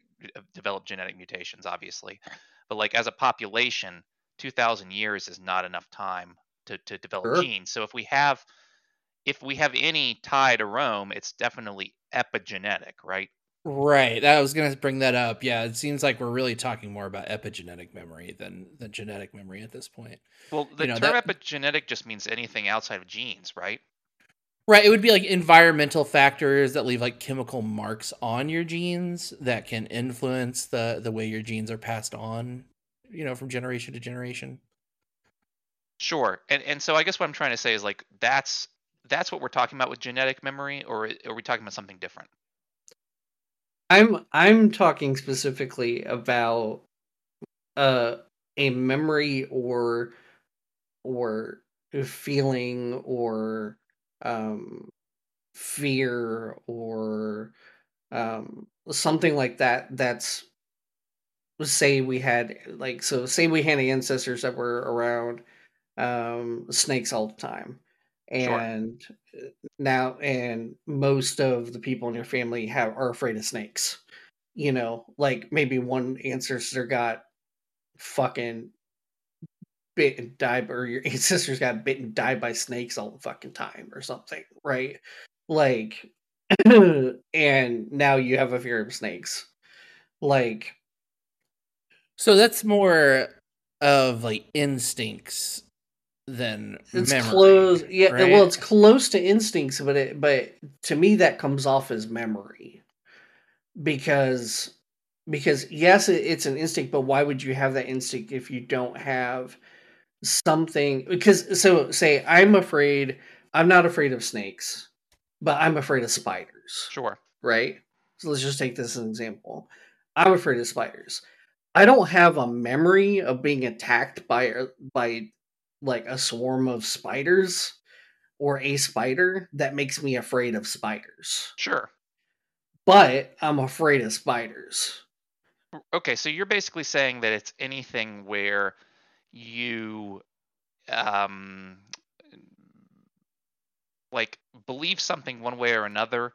develop genetic mutations, obviously, but like as a population, two thousand years is not enough time to, to develop sure. genes. So if we have if we have any tie to Rome, it's definitely epigenetic, right? Right. I was going to bring that up. Yeah, it seems like we're really talking more about epigenetic memory than, than genetic memory at this point. Well, the you know, term that... epigenetic just means anything outside of genes, right? Right. It would be like environmental factors that leave like chemical marks on your genes that can influence the, the way your genes are passed on, you know, from generation to generation. Sure. And and so I guess what I'm trying to say is like that's that's what we're talking about with genetic memory, or are we talking about something different? I'm I'm talking specifically about uh, a memory or or feeling or um, fear or um, something like that that's say we had like so say we had ancestors that were around Um, snakes all the time, and sure. now and most of the people in your family have are afraid of snakes. You know, like maybe one ancestor got fucking bit and died, or your ancestors got bit and died by snakes all the fucking time, or something, right? Like, and now you have a fear of snakes, like. So that's more of like instincts than it's memory, close yeah right? Well, it's close to instincts, but it but to me that comes off as memory, because because yes, it, it's an instinct, but why would you have that instinct if you don't have something? Because so say I'm afraid I'm not afraid of snakes, but I'm afraid of spiders. Sure. Right? So let's just take this as an example. I'm afraid of spiders. I don't have a memory of being attacked by by like a swarm of spiders or a spider that makes me afraid of spiders. Sure. But I'm afraid of spiders. Okay, so you're basically saying that it's anything where you um like believe something one way or another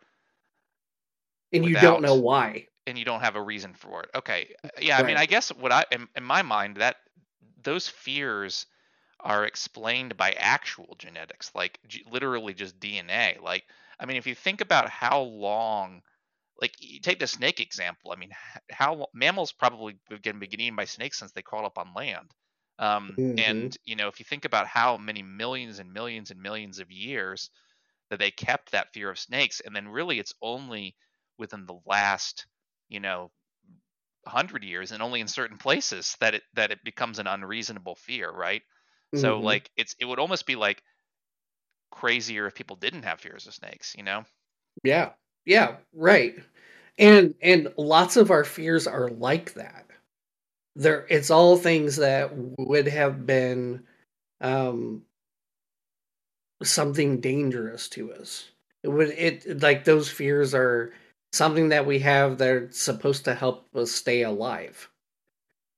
and without, you don't know why. And you don't have a reason for it. Okay. Yeah, right. I mean, I guess what I in, in my mind that those fears are explained by actual genetics, like g- literally just D N A. Like, I mean, if you think about how long, like you take the snake example, I mean, how mammals probably have been eaten by snakes since they crawled up on land. Um, mm-hmm. And, you know, if you think about how many millions and millions and millions of years that they kept that fear of snakes, and then really it's only within the last, you know, hundred years and only in certain places that it, that it becomes an unreasonable fear, right? So mm-hmm. like it's it would almost be like crazier if people didn't have fears of snakes, you know? Yeah. Yeah, right. And and lots of our fears are like that. There it's all things that would have been um something dangerous to us. It would it like those fears are something that we have that are supposed to help us stay alive.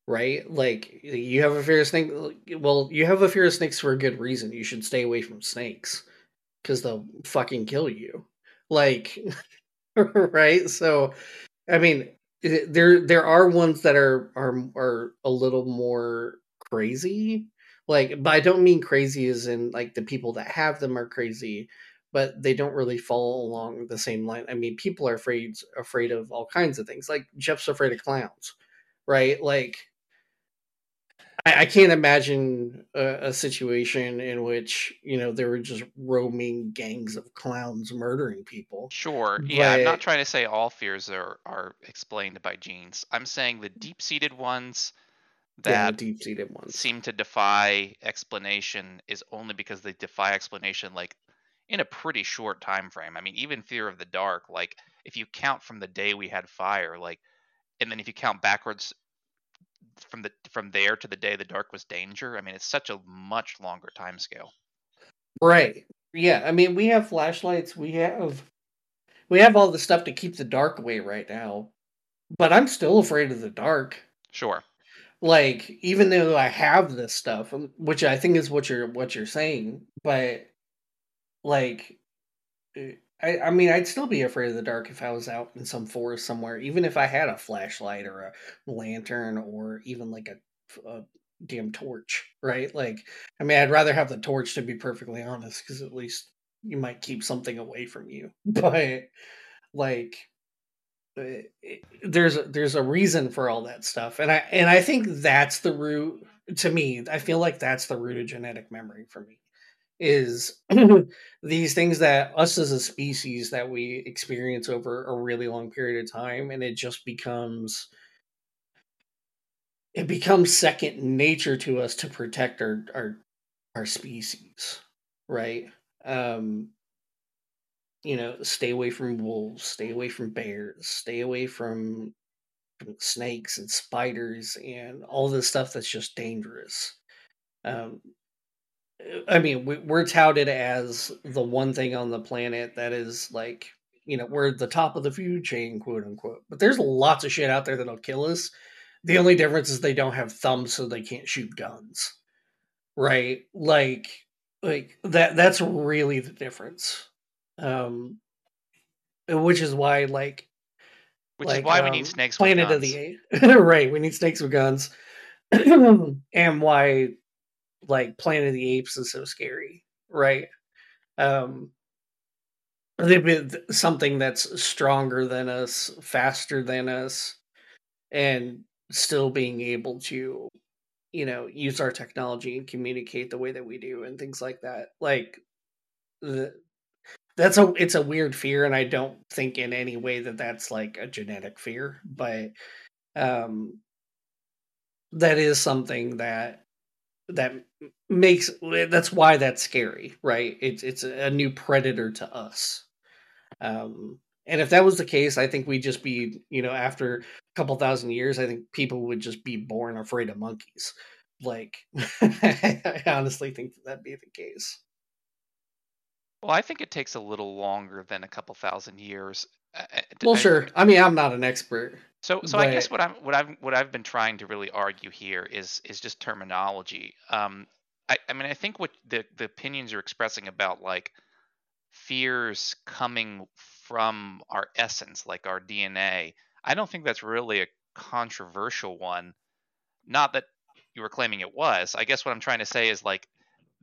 Right? Like, you have a fear of snakes. Well, you have a fear of snakes for a good reason. You should stay away from snakes because they'll fucking kill you. Like, right? So, I mean, there there are ones that are, are, are a little more crazy. Like, but I don't mean crazy as in, like, the people that have them are crazy, but they don't really follow along the same line. I mean, people are afraid afraid of all kinds of things. Like, Jeff's afraid of clowns, right? Like, I can't imagine a, a situation in which, you know, there were just roaming gangs of clowns murdering people. Sure. But... Yeah, I'm not trying to say all fears are, are explained by genes. I'm saying the deep-seated ones that yeah, deep-seated ones seem to defy explanation is only because they defy explanation, like, in a pretty short time frame. I mean, even fear of the dark, like, if you count from the day we had fire, like, and then if you count backwards... from the from there to the day the dark was danger. I mean, it's such a much longer time scale. Right. Yeah. I mean, we have flashlights. We have we have all the stuff to keep the dark away right now. But I'm still afraid of the dark. Sure. Like, even though I have this stuff, which I think is what you're what you're saying, but like, I, I mean, I'd still be afraid of the dark if I was out in some forest somewhere, even if I had a flashlight or a lantern or even like a, a damn torch, right? Like, I mean, I'd rather have the torch, to be perfectly honest, because at least you might keep something away from you. But like, it, it, there's there's a reason for all that stuff, and I and I think that's the root to me. I feel like that's the root of genetic memory for me. Is these things that us as a species that we experience over a really long period of time, and it just becomes it becomes second nature to us to protect our our, our species, right? Um you know, stay away from wolves, stay away from bears, stay away from, from snakes and spiders and all this stuff that's just dangerous. um I mean, we're touted as the one thing on the planet that is like, you know, we're the top of the food chain, quote unquote. But there's lots of shit out there that'll kill us. The only difference is they don't have thumbs, so they can't shoot guns. Right? Like, like that, that's really the difference. Um, which is why, like, which like, is why um, we need snakes with guns. Planet of the Apes. Right. We need snakes with guns. And why, like, Planet of the Apes is so scary, right? Um, they've been something that's stronger than us, faster than us, and still being able to, you know, use our technology and communicate the way that we do and things like that. Like, the, that's a it's a weird fear, and I don't think in any way that that's like a genetic fear, but um, that is something that that makes that's why that's scary, right? It's it's a new predator to us. Um, and if that was the case, I think we'd just be, you know, after a couple thousand years, I think people would just be born afraid of monkeys. Like, I honestly think that'd be the case. Well, I think it takes a little longer than a couple thousand years. Well, I, sure. I mean, I'm not an expert. So, so but... I guess what I'm, what I've, what I've been trying to really argue here is, is just terminology. Um, I, I mean, I think what the, the opinions you're expressing about, like, fears coming from our essence, like our D N A, I don't think that's really a controversial one. Not that you were claiming it was. I guess what I'm trying to say is, like,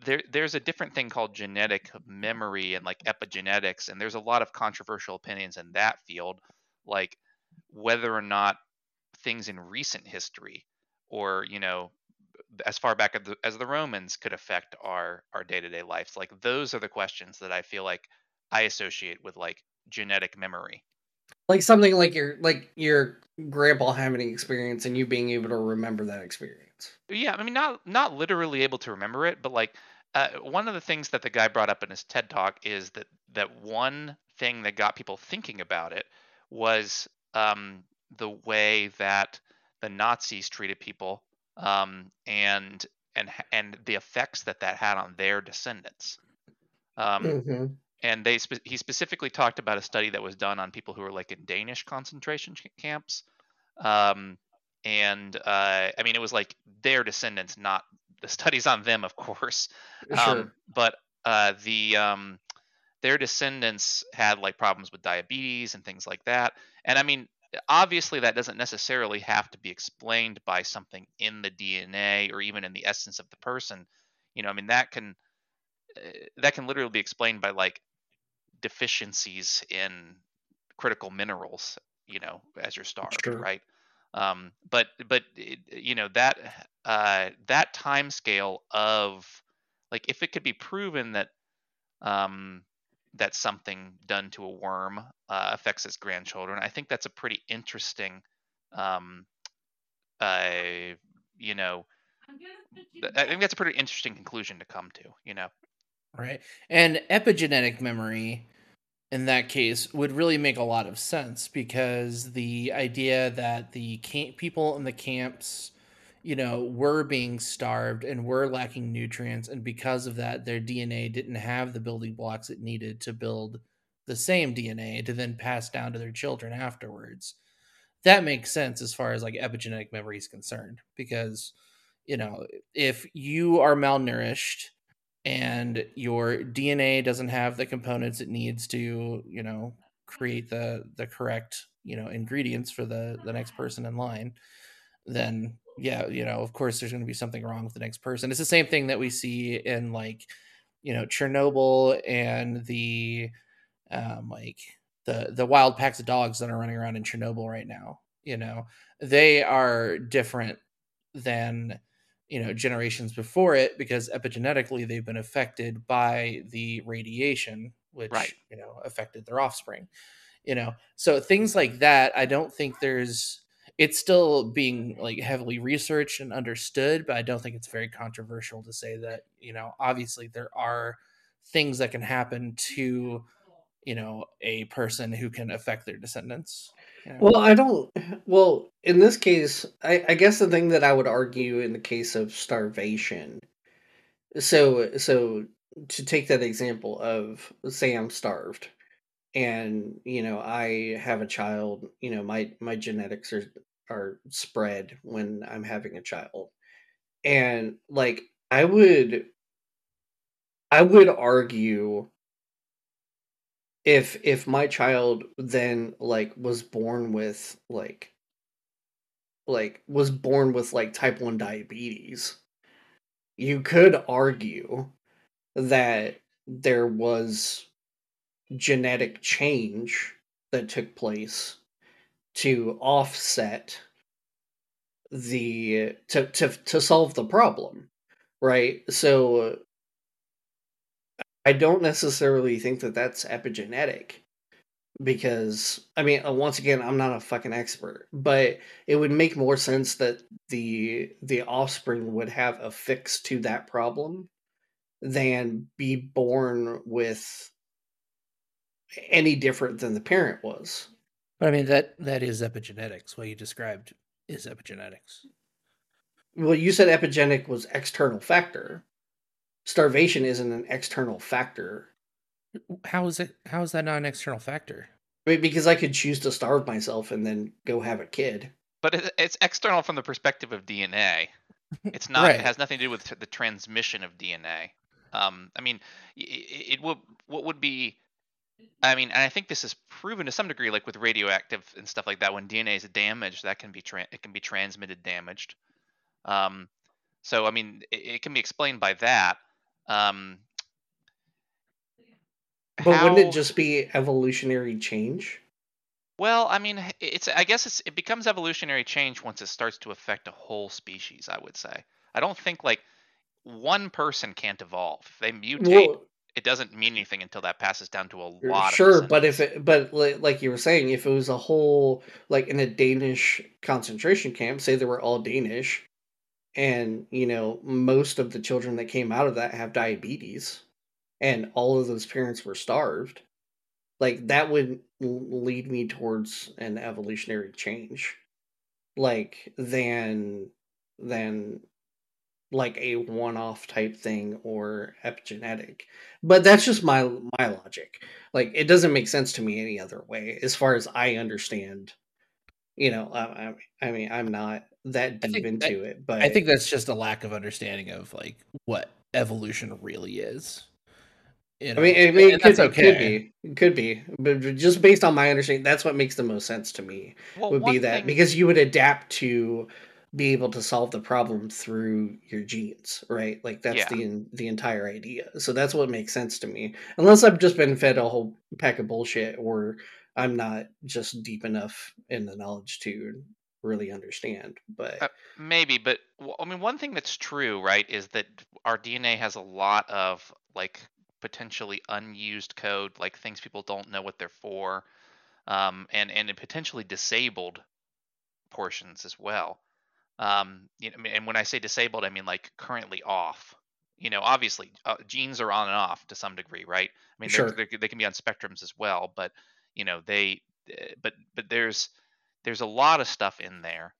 There, there's a different thing called genetic memory and, like, epigenetics, and there's a lot of controversial opinions in that field, like whether or not things in recent history or, you know, as far back as the, as the Romans could affect our, our day-to-day lives. Like, those are the questions that I feel like I associate with, like, genetic memory. Like something like your like your grandpa having an experience and you being able to remember that experience. Yeah, I mean, not not literally able to remember it, but, like, uh, one of the things that the guy brought up in his TED Talk is that that one thing that got people thinking about it was um, the way that the Nazis treated people um, and and and the effects that that had on their descendants. Um, mm-hmm. And they spe- he specifically talked about a study that was done on people who were, like, in Danish concentration camps. Um, and, uh, I mean, it was, like, their descendants, not the studies on them, of course. Sure. Um, but uh, the um, their descendants had, like, problems with diabetes and things like that. And, I mean, obviously that doesn't necessarily have to be explained by something in the D N A or even in the essence of the person. You know, I mean, that can uh, that can literally be explained by, like, deficiencies in critical minerals, you know, as you're starved, sure. Right? Um, but but it, you know that uh, that time scale of, like, if it could be proven that um, that something done to a worm uh, affects its grandchildren, I think that's a pretty interesting, um, uh, you know, I think that's a pretty interesting conclusion to come to, you know. Right. And epigenetic memory in that case would really make a lot of sense, because the idea that the camp- people in the camps, you know, were being starved and were lacking nutrients. And because of that, their D N A didn't have the building blocks it needed to build the same D N A to then pass down to their children afterwards. That makes sense as far as, like, epigenetic memory is concerned, because, you know, if you are malnourished and your D N A doesn't have the components it needs to, you know, create the the correct, you know, ingredients for the, the next person in line, then, yeah, you know, of course there's going to be something wrong with the next person. It's the same thing that we see in, like, you know, Chernobyl and the, um, like, the, the wild packs of dogs that are running around in Chernobyl right now. You know, they are different than, you know, generations before it, because epigenetically they've been affected by the radiation, which, right, you know, affected their offspring, you know, so things like that. I don't think there's, it's still being, like, heavily researched and understood, but I don't think it's very controversial to say that, you know, obviously there are things that can happen to, you know, a person who can affect their descendants. You know? Well, I don't, well, in this case, I, I guess the thing that I would argue in the case of starvation, so, so to take that example of, say I'm starved and, you know, I have a child, you know, my, my genetics are, are spread when I'm having a child. And, like, I would, I would argue If if my child then, like, was born with like like was born with like type one diabetes, you could argue that there was genetic change that took place to offset the to to, to solve the problem, right? So I don't necessarily think that that's epigenetic, because, I mean, once again, I'm not a fucking expert, but it would make more sense that the the offspring would have a fix to that problem than be born with any different than the parent was. But I mean, that that is epigenetics. What you described is epigenetics. Well, you said epigenetic was external factor. Starvation isn't an external factor. How is it? How is that not an external factor? I mean, because I could choose to starve myself and then go have a kid. But it's external from the perspective of D N A. It's not. Right. It has nothing to do with the transmission of D N A. Um, I mean, it, it would. What would be? I mean, and I think this is proven to some degree, like with radioactive and stuff like that. When D N A is damaged, that can be tra- it can be transmitted damaged. Um, so I mean, it, it can be explained by that. Um, But How... wouldn't it just be evolutionary change? Well, I mean, it's I guess it's, it becomes evolutionary change once it starts to affect a whole species, I would say. I don't think, like, one person can't evolve. If they mutate, well, it doesn't mean anything until that passes down to a lot sure, of Sure, but if it, but like you were saying, if it was a whole, like in a Danish concentration camp, say they were all Danish, and, you know, most of the children that came out of that have diabetes, and all of those parents were starved, like, that would lead me towards an evolutionary change, like, than, than like, a one-off type thing or epigenetic. But that's just my my logic. Like, it doesn't make sense to me any other way, as far as I understand. You know, I, I mean, I'm not that deep into that, it, but... I think that's just a lack of understanding of, like, what evolution really is. You know, I mean, I mean it, could, okay. it could be, it could be, but just based on my understanding, that's what makes the most sense to me well, would be that thing... because you would adapt to be able to solve the problem through your genes, right? Like that's yeah. the the entire idea. So that's what makes sense to me, unless I've just been fed a whole pack of bullshit, or I'm not just deep enough in the knowledge to really understand. But uh, maybe, but I mean, one thing that's true, right, is that our D N A has a lot of like. potentially unused code, like things people don't know what they're for, um, and and potentially disabled portions as well. Um, you know, and when I say disabled, I mean like currently off. You know, obviously uh, genes are on and off to some degree, right? I mean, sure. they're, they're, they can be on spectrums as well, but you know, they. But but there's there's a lot of stuff in there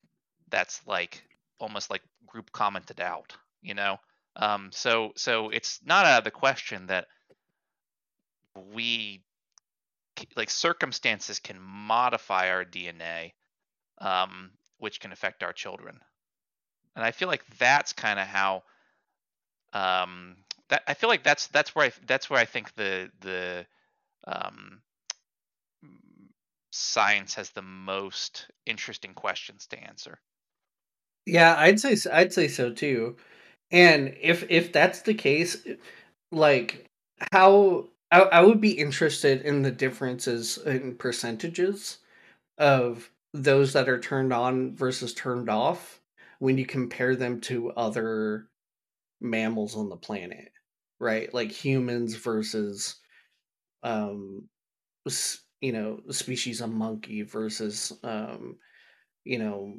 that's like almost like group commented out. You know. Um, so, so it's not out of the question that we, like, circumstances can modify our D N A, um, which can affect our children. And I feel like that's kind of how, um, that, I feel like that's, that's where I, that's where I think the, the, um, science has the most interesting questions to answer. Yeah, I'd say, I'd say so too. And if if that's the case, like, how I, I would be interested in the differences in percentages of those that are turned on versus turned off when you compare them to other mammals on the planet, right? Like humans versus, um, you know, species of monkey versus, um, you know,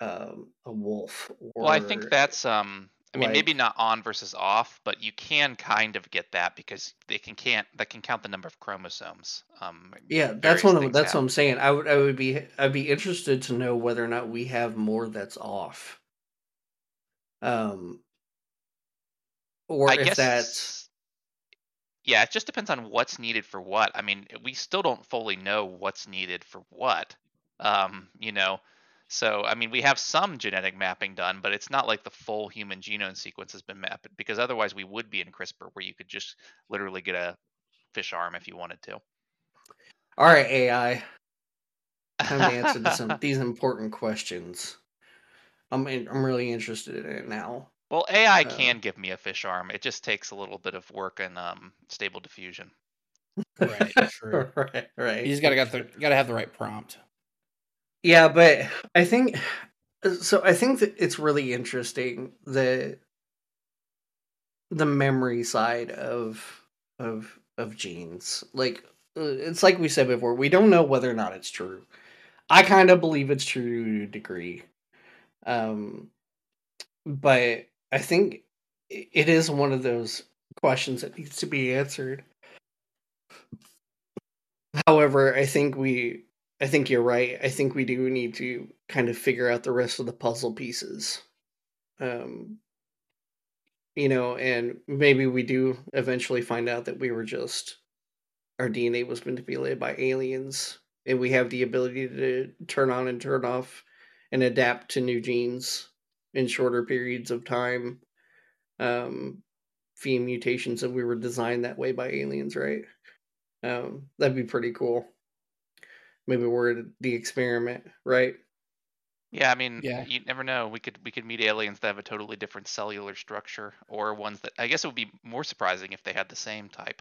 um, a wolf. Or, well, I think that's um. I mean, like, maybe not on versus off, but you can kind of get that because they can can't that can count the number of chromosomes. Um, yeah, that's what I'm, that's happen. what I'm saying. I would I would be I'd be interested to know whether or not we have more that's off. Um, or I if guess, that's yeah, it just depends on what's needed for what. I mean, we still don't fully know what's needed for what. Um, you know. So, I mean, we have some genetic mapping done, but it's not like the full human genome sequence has been mapped, because otherwise we would be in CRISPR, where you could just literally get a fish arm if you wanted to. All right, A I. Time to answer to some, these important questions. I'm in, I'm really interested in it now. Well, A I uh, can give me a fish arm. It just takes a little bit of work in um, Stable Diffusion. Right, true. right, right. You just gotta got the gotta have the right prompt. Yeah, but I think so. I think that it's really interesting the the memory side of of of genes. Like, it's like we said before, we don't know whether or not it's true. I kind of believe it's true to a degree. Um, but I think it is one of those questions that needs to be answered. However, I think we, I think you're right. I think we do need to kind of figure out the rest of the puzzle pieces. Um, you know, and maybe we do eventually find out that we were just, our D N A was manipulated by aliens, and we have the ability to turn on and turn off and adapt to new genes in shorter periods of time. Um, via mutations, and we were designed that way by aliens, right? Um, that'd be pretty cool. Maybe we're the experiment, right? Yeah, I mean, yeah. You never know. We could we could meet aliens that have a totally different cellular structure, or ones that, I guess it would be more surprising if they had the same type.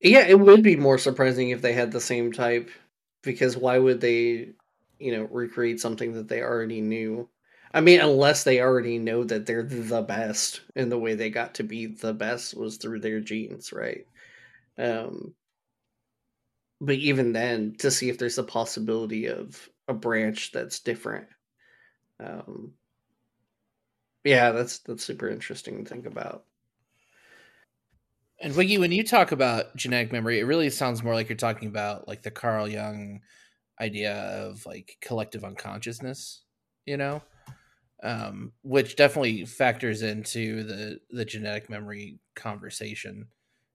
Yeah, it would be more surprising if they had the same type, because why would they, you know, recreate something that they already knew? I mean, unless they already know that they're the best, and the way they got to be the best was through their genes, right? Um, but even then, to see if there's a possibility of a branch that's different. Um, yeah, that's that's super interesting to think about. And Wiggy, when you talk about genetic memory, it really sounds more like you're talking about like the Carl Jung idea of like collective unconsciousness, you know, um, which definitely factors into the, the genetic memory conversation.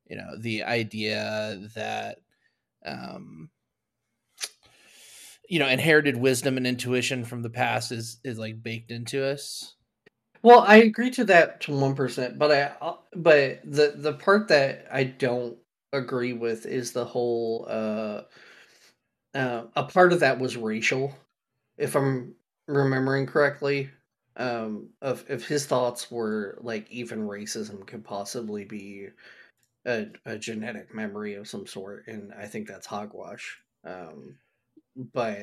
You know, the idea that, um, you know, inherited wisdom and intuition from the past is, is like baked into us. Well, I agree to that to one percent, but I, but the, the part that I don't agree with is the whole, uh, uh, a part of that was racial, if I'm remembering correctly, um, of, if his thoughts were like, even racism could possibly be a, a genetic memory of some sort. And I think that's hogwash. Um, but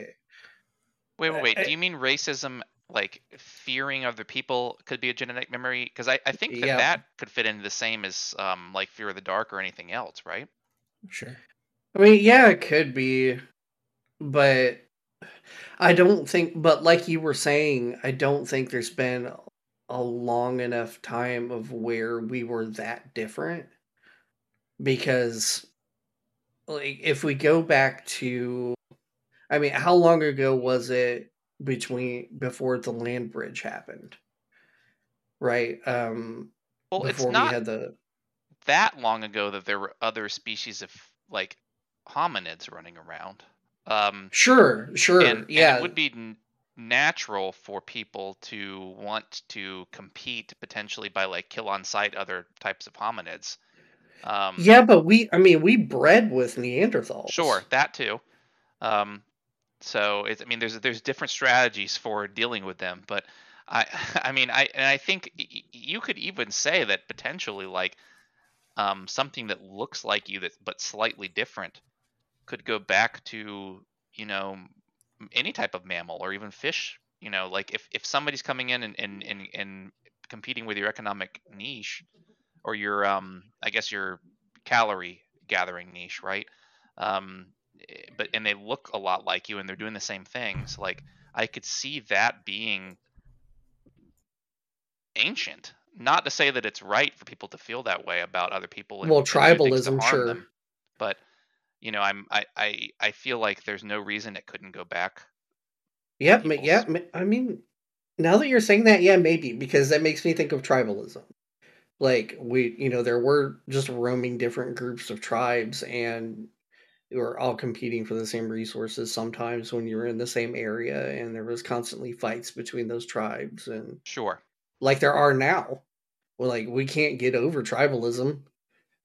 wait, wait, wait. I, do you mean racism, like fearing other people could be a genetic memory? Because I, I think that, yeah, that could fit into the same as um, like fear of the dark or anything else, right? Sure. I mean, yeah, it could be, but I don't think, but like you were saying, I don't think there's been a long enough time of where we were that different, because like, if we go back to, I mean, how long ago was it between, before the land bridge happened? Right? Um, well, before it's not we had the... that long ago that there were other species of like hominids running around. Um, sure, sure. And, yeah. And it would be n- natural for people to want to compete potentially by like kill on sight other types of hominids. Um, yeah, but we, I mean, we bred with Neanderthals. Sure, that too. Um, so it's, I mean, there's there's different strategies for dealing with them, but I, I mean, I and I think y- you could even say that potentially, like, um, something that looks like you that but slightly different could go back to, you know, any type of mammal or even fish. You know, like if, if somebody's coming in and and, and and competing with your economic niche or your um, I guess your calorie gathering niche, right? Um. But and they look a lot like you, and they're doing the same things. Like I could see that being ancient. Not to say that it's right for people to feel that way about other people. And well, tribalism, sure. Them. But you know, I'm I, I I feel like there's no reason it couldn't go back. Yep, yeah, yeah. I mean, now that you're saying that, yeah, maybe, because that makes me think of tribalism. Like we, you know, there were just roaming different groups of tribes, and we were all competing for the same resources sometimes when you were in the same area, and there was constantly fights between those tribes, and sure, like there are now. Well, like we can't get over tribalism.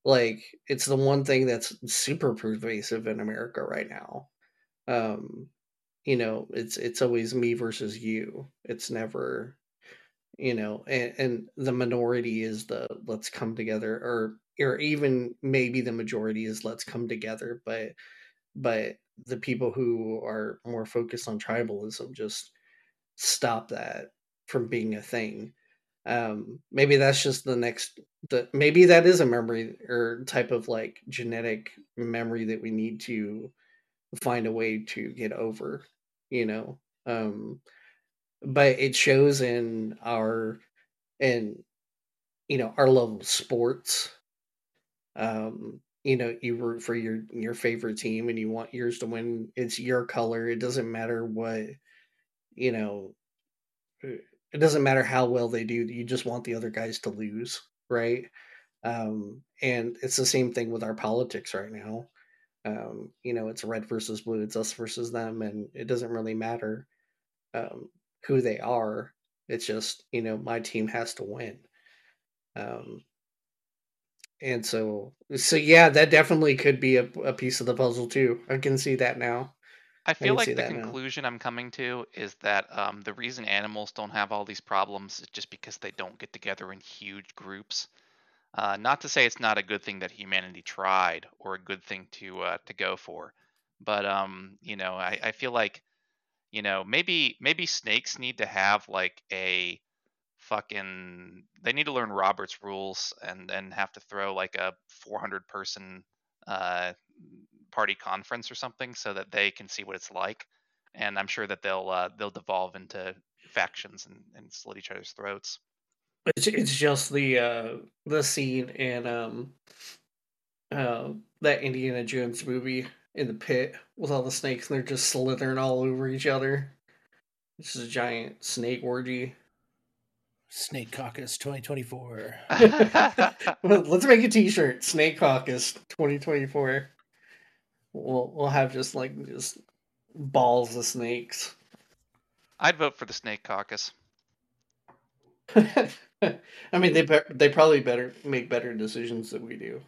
Like it's the one thing that's super pervasive in America right now. Um, you know, it's, it's always me versus you. It's never, you know, and, and the minority is the let's come together, or or even maybe the majority is let's come together, but but the people who are more focused on tribalism just stop that from being a thing. Um, maybe that's just the next, the, maybe that is a memory or type of like genetic memory that we need to find a way to get over, you know? Um, but it shows in our, in, you know, our love of sports. Um, you know, you root for your, your favorite team and you want yours to win. It's your color. It doesn't matter what, you know, it doesn't matter how well they do. You just want the other guys to lose. Right. Um, and it's the same thing with our politics right now. Um, you know, it's red versus blue, it's us versus them. And it doesn't really matter, um, who they are. It's just, you know, my team has to win. Um, and so, so yeah, that definitely could be a, a piece of the puzzle too. I can see that now. I feel I like the conclusion now. I'm coming to is that um, the reason animals don't have all these problems is just because they don't get together in huge groups. Uh, not to say it's not a good thing that humanity tried or a good thing to uh, to go for, but um, you know, I, I feel like, you know, maybe maybe snakes need to have like a fucking they need to learn Robert's rules and then have to throw like a four hundred person uh, party conference or something so that they can see what it's like. And I'm sure that they'll uh, they'll devolve into factions and, and slit each other's throats. It's it's just the uh, the scene in um uh, that Indiana Jones movie in the pit with all the snakes and they're just slithering all over each other. This is a giant snake orgy. Snake Caucus twenty twenty-four. Let's make a T-shirt. Snake Caucus twenty twenty-four. We'll we'll have just like just balls of snakes. I'd vote for the Snake Caucus. I mean, they they probably better make better decisions than we do.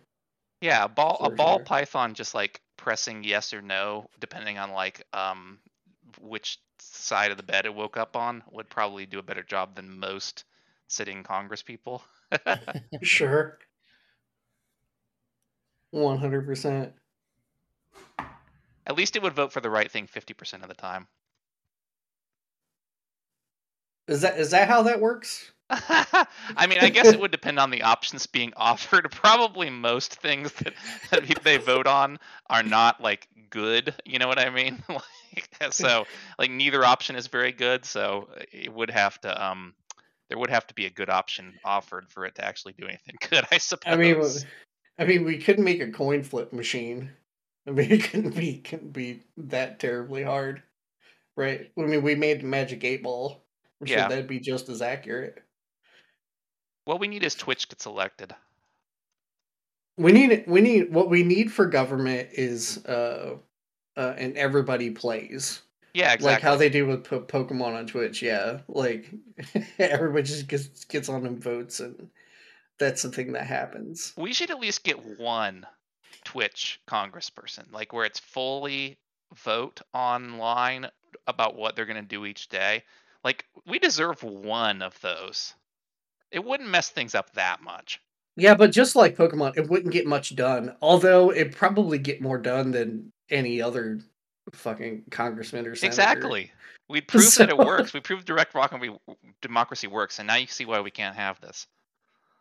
Yeah, a ball a ball sure. Python just like pressing yes or no depending on like um which side of the bed it woke up on would probably do a better job than most sitting Congress people. Sure, one hundred percent. At least it would vote for the right thing fifty percent of the time. Is that is that how that works? I mean, I guess it would depend on the options being offered. Probably most things that, that they vote on are not like good. You know what I mean? Like, so, like neither option is very good. So it would have to um, there would have to be a good option offered for it to actually do anything good. I suppose. I mean, I mean, we could make a coin flip machine. I mean, it couldn't be couldn't be that terribly hard, right? I mean, we made the magic eight ball. I'm sure yeah. that'd be just as accurate. What we need is Twitch gets elected. We need we need what we need for government is uh, uh and everybody plays. Yeah, exactly. Like how they do with po- Pokemon on Twitch. Yeah, like everybody just gets gets on and votes, and that's the thing that happens. We should at least get one Twitch congressperson, like where it's fully vote online about what they're gonna do each day. Like, we deserve one of those. It wouldn't mess things up that much. Yeah, but just like Pokemon, it wouldn't get much done. Although, it'd probably get more done than any other fucking congressman or senator. Exactly. We'd prove so... that it works. We proved direct rock and democracy works. And now you see why we can't have this.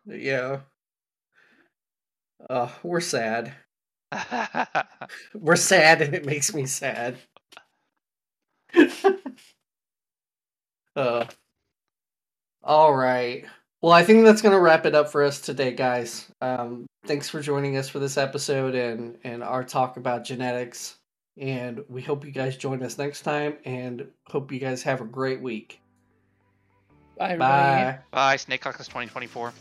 Yeah. Uh, we're sad. We're sad and it makes me sad. Uh, all right. Well, I think that's going to wrap it up for us today, guys. Um, thanks for joining us for this episode and, and our talk about genetics. And we hope you guys join us next time and hope you guys have a great week. Bye. Bye. Bye. Bye. Snake Caucus twenty twenty-four.